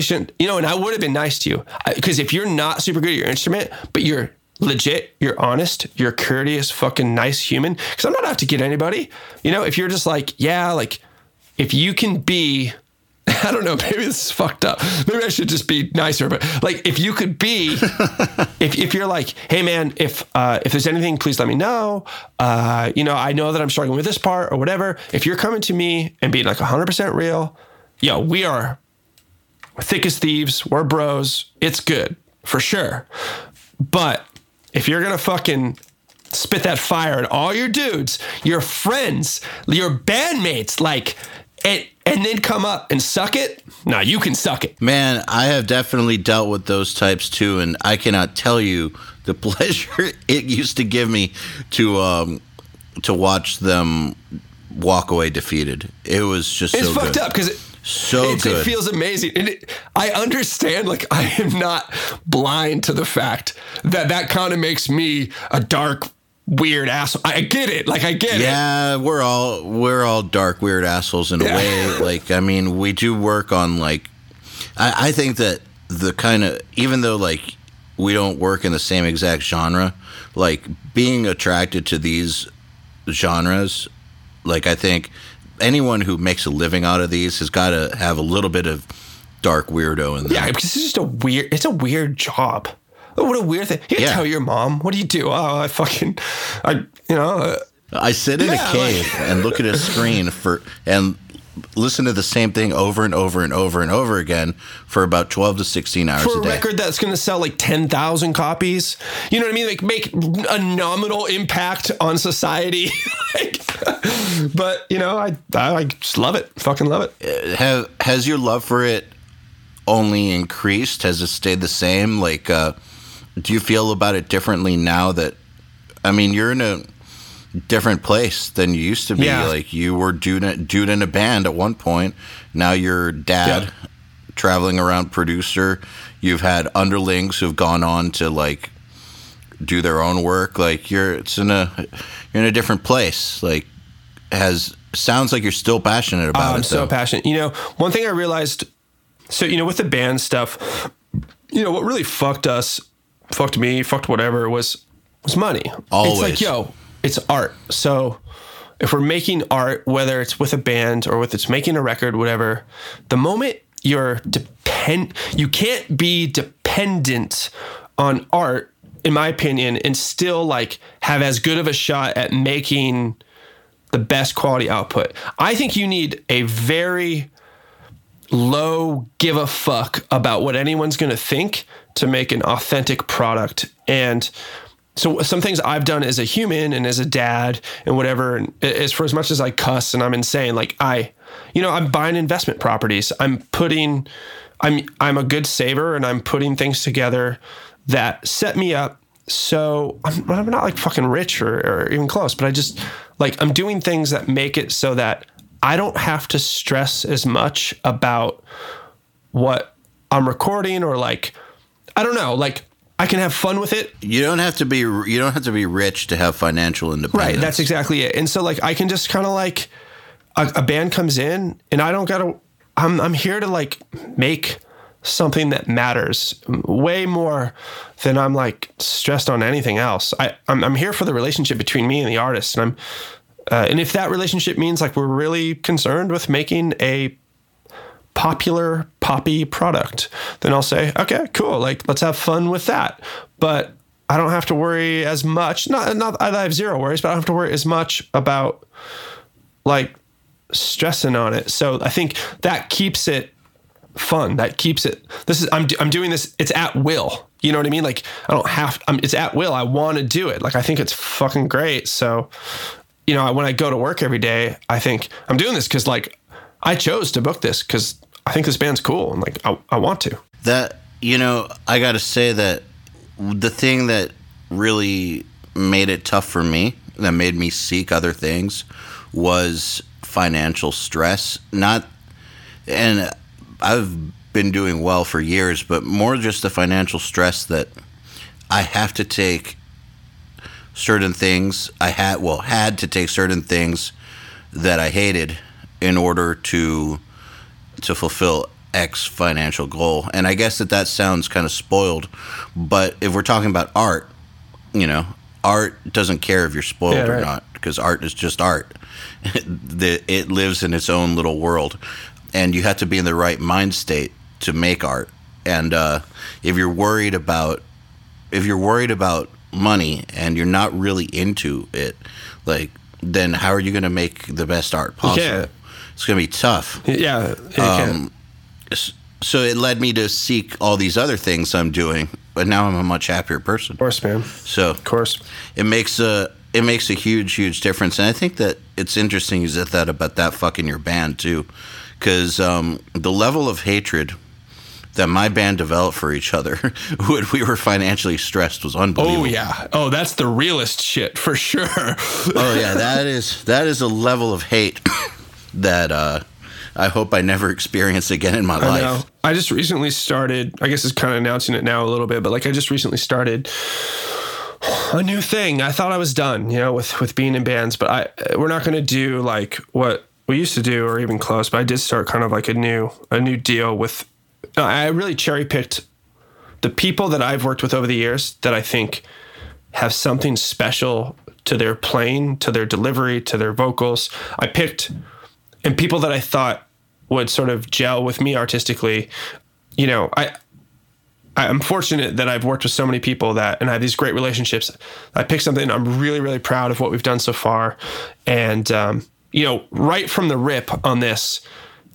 shouldn't. And I would have been nice to you. Because if you're not super good at your instrument, but you're legit, you're honest, you're courteous, fucking nice human. Because I'm not out to get anybody. If you're just if you can be, I don't know, maybe this is fucked up. Maybe I should just be nicer. But if you could be, if you're like, hey man, if there's anything, please let me know. I know that I'm struggling with this part or whatever. If you're coming to me and being 100% real, we are thick as thieves. We're bros. It's good for sure. But if you're going to fucking spit that fire at all your dudes, your friends, your bandmates, and then come up and suck it, now you can suck it. Man, I have definitely dealt with those types too, and I cannot tell you the pleasure it used to give me to watch them walk away defeated. It was just so good. It's fucked up because it feels amazing. And I understand, I am not blind to the fact that kind of makes me a dark, weird asshole. I get it. I get it. Yeah, we're all dark, weird assholes in a way. We do work on, I think that the kind of, even though, we don't work in the same exact genre, being attracted to these genres, I think anyone who makes a living out of these has got to have a little bit of dark weirdo in there. Yeah, because it's just a weird job. Oh, what a weird thing. You tell your mom, what do you do? Oh, I sit in a cave and look at a screen and listen to the same thing over and over and over and over again for about 12 to 16 hours a day. For a record that's going to sell 10,000 copies. You know what I mean? Make a nominal impact on society. But, I just love it. Fucking love it. Has your love for it only increased? Has it stayed the same? Do you feel about it differently now that, you're in a different place than you used to be? Yeah. You were dude in a band at one point. Now you're dad, traveling around producer. You've had underlings who've gone on to do their own work. You're in a different place. Sounds like you're still passionate about it. I'm so passionate. One thing I realized. So, with the band stuff, what really fucked us, fucked me, fucked whatever was money. Always. It's it's art. So if we're making art, whether it's with a band or whether it's making a record, whatever, the moment you can't be dependent on art, in my opinion, and still have as good of a shot at making the best quality output. I think you need a very low give a fuck about what anyone's going to think to make an authentic product. And so some things I've done as a human and as a dad and whatever, and as for as much as I cuss and I'm insane, I'm buying investment properties. I'm a good saver and I'm putting things together that set me up. So I'm not fucking rich or even close, but I'm doing things that make it so that I don't have to stress as much about what I'm recording or like, I don't know, like I can have fun with it. You don't have to be rich to have financial independence. Right. That's exactly it. And so like, I can just kind of like a band comes in and I don't gotta, I'm here to like make something that matters way more than I'm like stressed on anything else. I'm here for the relationship between me and the artist. And and if that relationship means like, we're really concerned with making a popular poppy product, then I'll say, okay, cool. Like, let's have fun with that. But I don't have to worry as much. Not I have zero worries, but I don't have to worry as much about like stressing on it. So I think that keeps it fun. That keeps it, I'm doing this. It's at will. You know what I mean? Like it's at will. I want to do it. Like, I think it's fucking great. So, you know, when I go to work every day, I think I'm doing this because like I chose to book this because I think this band's cool and like I want to. That, you know, I got to say that the thing that really made it tough for me, that made me seek other things, was financial stress. Not, and I've been doing well for years, but more just the financial stress that I have to take certain things. I had to take certain things that I hated in order to fulfill X financial goal. And I guess that sounds kind of spoiled, but if we're talking about art, you know, art doesn't care if you're spoiled or not, because art is just art. It lives in its own little world, and you have to be in the right mind state to make art. And if you're worried about money and you're not really into it, like, then how are you going to make the best art possible? Yeah. It's going to be tough. Yeah. So it led me to seek all these other things I'm doing, but now I'm a much happier person. Of course, man. So of course, it makes a huge, huge difference. And I think that it's interesting you said that about that fucking your band too, because the level of hatred that my band developed for each other when we were financially stressed was unbelievable. Oh yeah. Oh, that's the realest shit for sure. Oh yeah, that is a level of hate that I hope I never experience again in my life. Know. I just recently started, I guess it's kind of announcing it now a little bit, but like I just recently started a new thing. I thought I was done, you know, with being in bands, but we're not going to do like what we used to do or even close, but I did start kind of like a new deal with, I really cherry picked the people that I've worked with over the years that I think have something special to their playing, to their delivery, to their vocals. I picked, and people that I thought would sort of gel with me artistically. You know, I'm fortunate that I've worked with so many people and I have these great relationships. I picked something, I'm really, really proud of what we've done so far. And, you know, right from the rip on this,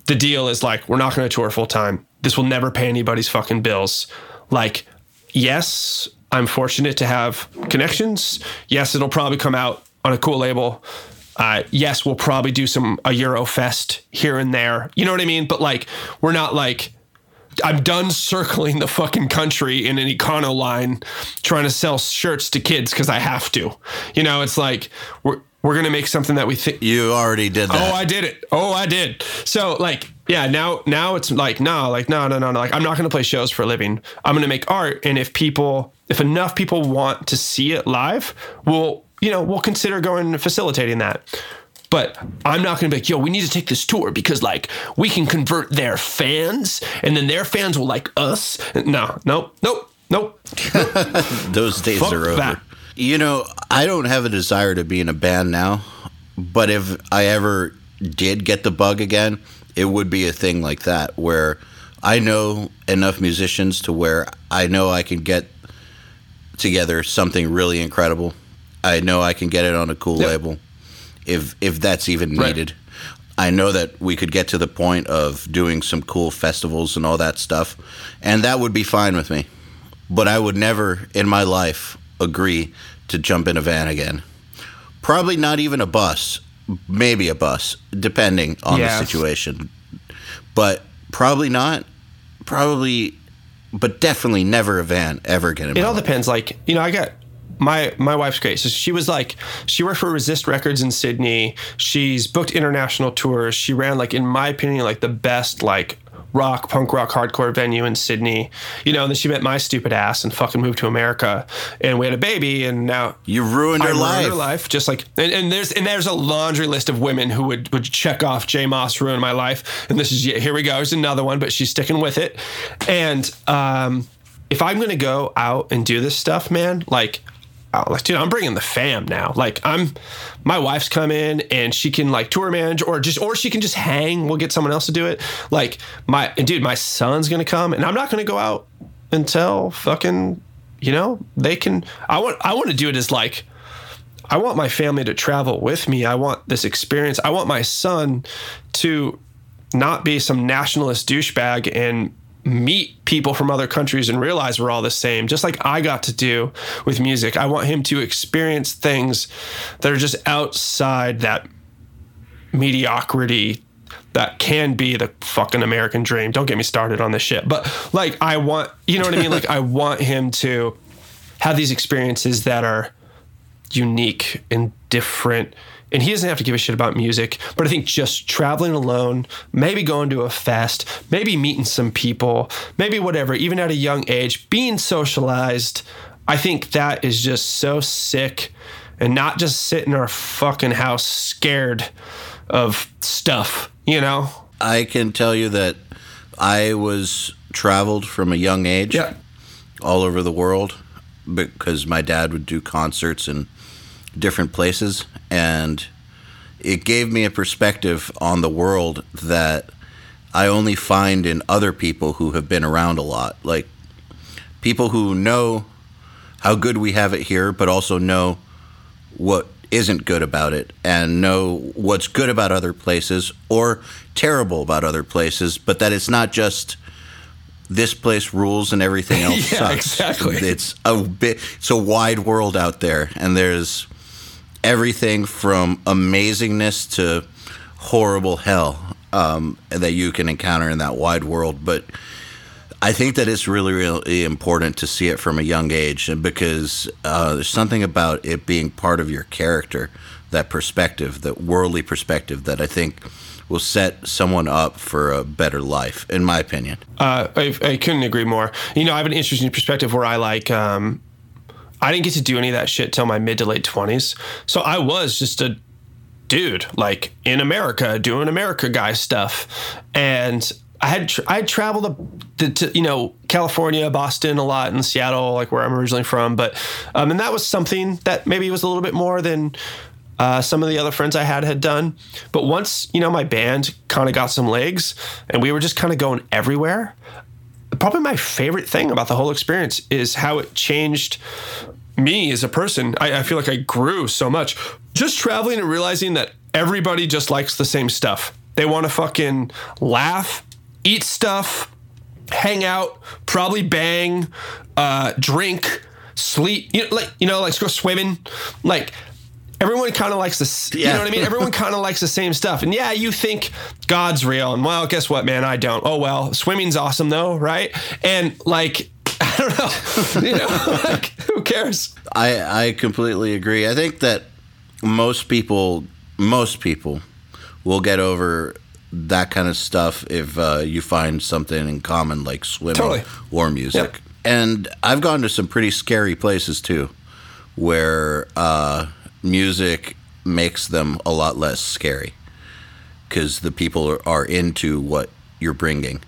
the deal is like, we're not going to tour full time. This will never pay anybody's fucking bills. Like, yes, I'm fortunate to have connections. Yes, it'll probably come out on a cool label. Yes, we'll probably do a Eurofest here and there. You know what I mean? But like, we're not like, I'm done circling the fucking country in an Econo line trying to sell shirts to kids because I have to. You know, it's like, we're going to make something that we think. You already did that. Oh, I did it. Oh, I did. So like, yeah, now it's like, no. Like, I'm not going to play shows for a living. I'm going to make art. And if enough people want to see it live, we'll consider going and facilitating that. But I'm not going to be like, yo, we need to take this tour because, like, we can convert their fans and then their fans will like us. No. Those days are over. That. You know, I don't have a desire to be in a band now, but if I ever did get the bug again, it would be a thing like that where I know enough musicians to where I know I can get together something really incredible. I know I can get it on a cool label if that's even needed. I know that we could get to the point of doing some cool festivals and all that stuff, and that would be fine with me. But I would never in my life agree to jump in a van again. Probably not even a bus, maybe a bus, depending on the situation. But probably not, but definitely never a van ever again. It all depends. Like, you know, my wife's great. So she was like, she worked for Resist Records in Sydney. She's booked international tours. She ran, like, in my opinion, like the best, like, rock, punk rock, hardcore venue in Sydney, you know. And then she met my stupid ass and fucking moved to America, and we had a baby, and now you ruined her life. Just like, and there's a laundry list of women who would check off Jay Moss ruined my life, and this is here we go. It's another one, but she's sticking with it. And if I'm gonna go out and do this stuff, man, like, dude, I'm bringing the fam now. Like, my wife's come in and she can, like, tour manage or she can just hang. We'll get someone else to do it. Like, my son's going to come, and I'm not going to go out until fucking, you know, they can, I want to do it as, like, I want my family to travel with me. I want this experience. I want my son to not be some nationalist douchebag and meet people from other countries and realize we're all the same, just like I got to do with music. I want him to experience things that are just outside that mediocrity that can be the fucking American dream. Don't get me started on this shit. But, like, I want, you know what I mean? Like, I want him to have these experiences that are unique and different. And he doesn't have to give a shit about music, but I think just traveling alone, maybe going to a fest, maybe meeting some people, maybe whatever, even at a young age, being socialized, I think that is just so sick. And not just sit in our fucking house scared of stuff, you know? I can tell you that I was traveled from a young age all over the world because my dad would do concerts and different places, and it gave me a perspective on the world that I only find in other people who have been around a lot, like people who know how good we have it here, but also know what isn't good about it, and know what's good about other places or terrible about other places, but that it's not just this place rules and everything else sucks. Exactly. It's a wide world out there, and there's everything from amazingness to horrible hell that you can encounter in that wide world. But I think that it's really, really important to see it from a young age, because there's something about it being part of your character, that perspective, that worldly perspective, that I think will set someone up for a better life, in my opinion. I couldn't agree more. You know, I have an interesting perspective where I, like, I didn't get to do any of that shit till my mid to late 20s. So I was just a dude, like, in America, doing America guy stuff. And I had traveled to, you know, California, Boston a lot, and Seattle, like, where I'm originally from. But, and that was something that maybe was a little bit more than some of the other friends I had done. But once, you know, my band kind of got some legs and we were just kind of going everywhere, probably my favorite thing about the whole experience is how it changed me as a person. I feel like I grew so much just traveling and realizing that everybody just likes the same stuff. They want to fucking laugh, eat stuff, hang out, probably bang, drink, sleep, you know, like go swimming, like, everyone kind of likes this, you know what I mean? Everyone kind of likes the same stuff. And yeah, you think God's real, and, well, guess what, man? I don't. Oh, well, swimming's awesome though, right? And, like, I don't know, you know, like, who cares? I completely agree. I think that most people will get over that kind of stuff if you find something in common, like swimming or music. Yep. And I've gone to some pretty scary places too, where music makes them a lot less scary because the people are into what you're bringing.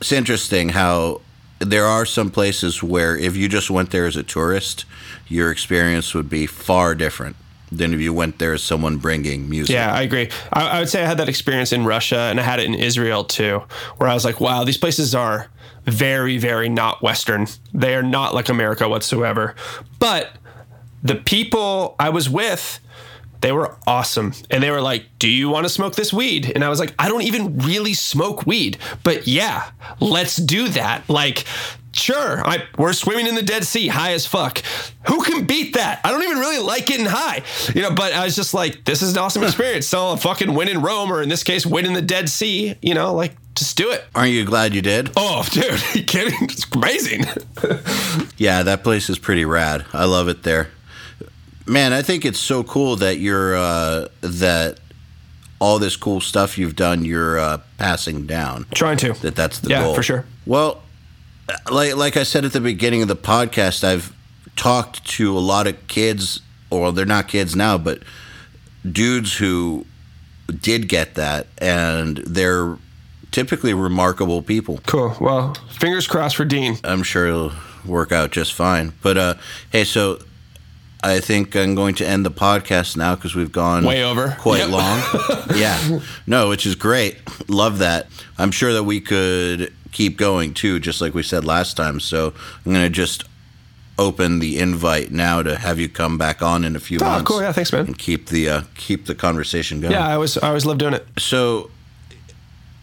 It's interesting how there are some places where if you just went there as a tourist, your experience would be far different than if you went there as someone bringing music. Yeah, I agree. I would say I had that experience in Russia, and I had it in Israel too, where I was like, wow, these places are very, very not Western. They are not like America whatsoever. But the people I was with, they were awesome. And they were like, do you want to smoke this weed? And I was like, I don't even really smoke weed. But yeah, let's do that. Like, sure, we're swimming in the Dead Sea, high as fuck. Who can beat that? I don't even really like getting high. You know, but I was just like, this is an awesome experience. So I'll fucking win in Rome, or in this case, win in the Dead Sea. You know, like, Just do it. Aren't you glad you did? Oh, dude, are you kidding? It's amazing. Yeah, that place is pretty rad. I love it there. Man, I think it's so cool that you're that all this cool stuff you've done, you're passing down. Trying to. That's the goal. Yeah, for sure. Well, like I said at the beginning of the podcast, I've talked to a lot of kids, or they're not kids now, but dudes who did get that, and they're typically remarkable people. Cool. Well, fingers crossed for Dean. I'm sure it'll work out just fine. But hey, so I think I'm going to end the podcast now because we've gone way over quite long. Yeah. No, which is great. Love that. I'm sure that we could keep going too, just like we said last time. So I'm going to just open the invite now to have you come back on in a few months. Oh, cool. Yeah, thanks, man. And keep the conversation going. Yeah, I always love doing it. So.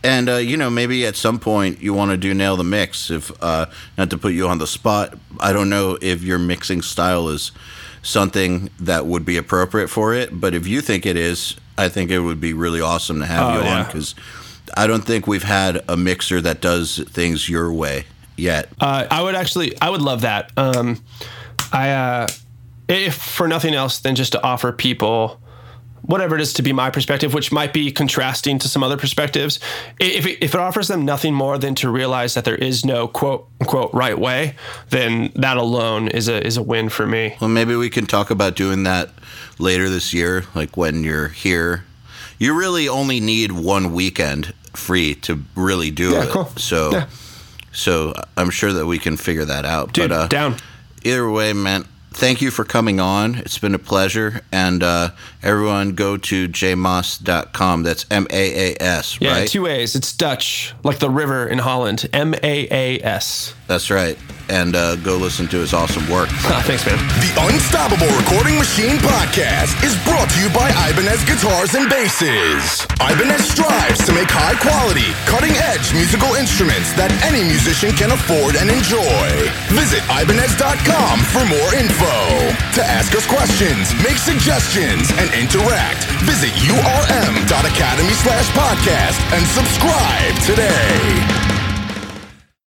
And, you know, maybe at some point you want to do Nail the Mix. If not to put you on the spot, I don't know if your mixing style is something that would be appropriate for it. But if you think it is, I think it would be really awesome to have you on, because I don't think we've had a mixer that does things your way yet. I would love that. If for nothing else than just to offer people whatever it is to be my perspective, which might be contrasting to some other perspectives, if it offers them nothing more than to realize that there is no quote unquote right way, then that alone is a win for me. Well, maybe we can talk about doing that later this year, like when you're here. You really only need one weekend free to really do it. Cool. So, so I'm sure that we can figure that out. Dude, but down. Either way, man. Thank you for coming on. It's been a pleasure. And everyone go to jmaas.com. That's M-A-A-S, right? Yeah, two A's. It's Dutch, like the river in Holland. M-A-A-S. That's right. And go listen to his awesome work. Thanks, man. The Unstoppable Recording Machine Podcast is brought to you by Ibanez Guitars and Basses. Ibanez strives to make high-quality, cutting-edge musical instruments that any musician can afford and enjoy. Visit Ibanez.com for more info. To ask us questions, make suggestions, and interact, visit urm.academy/podcast and subscribe today.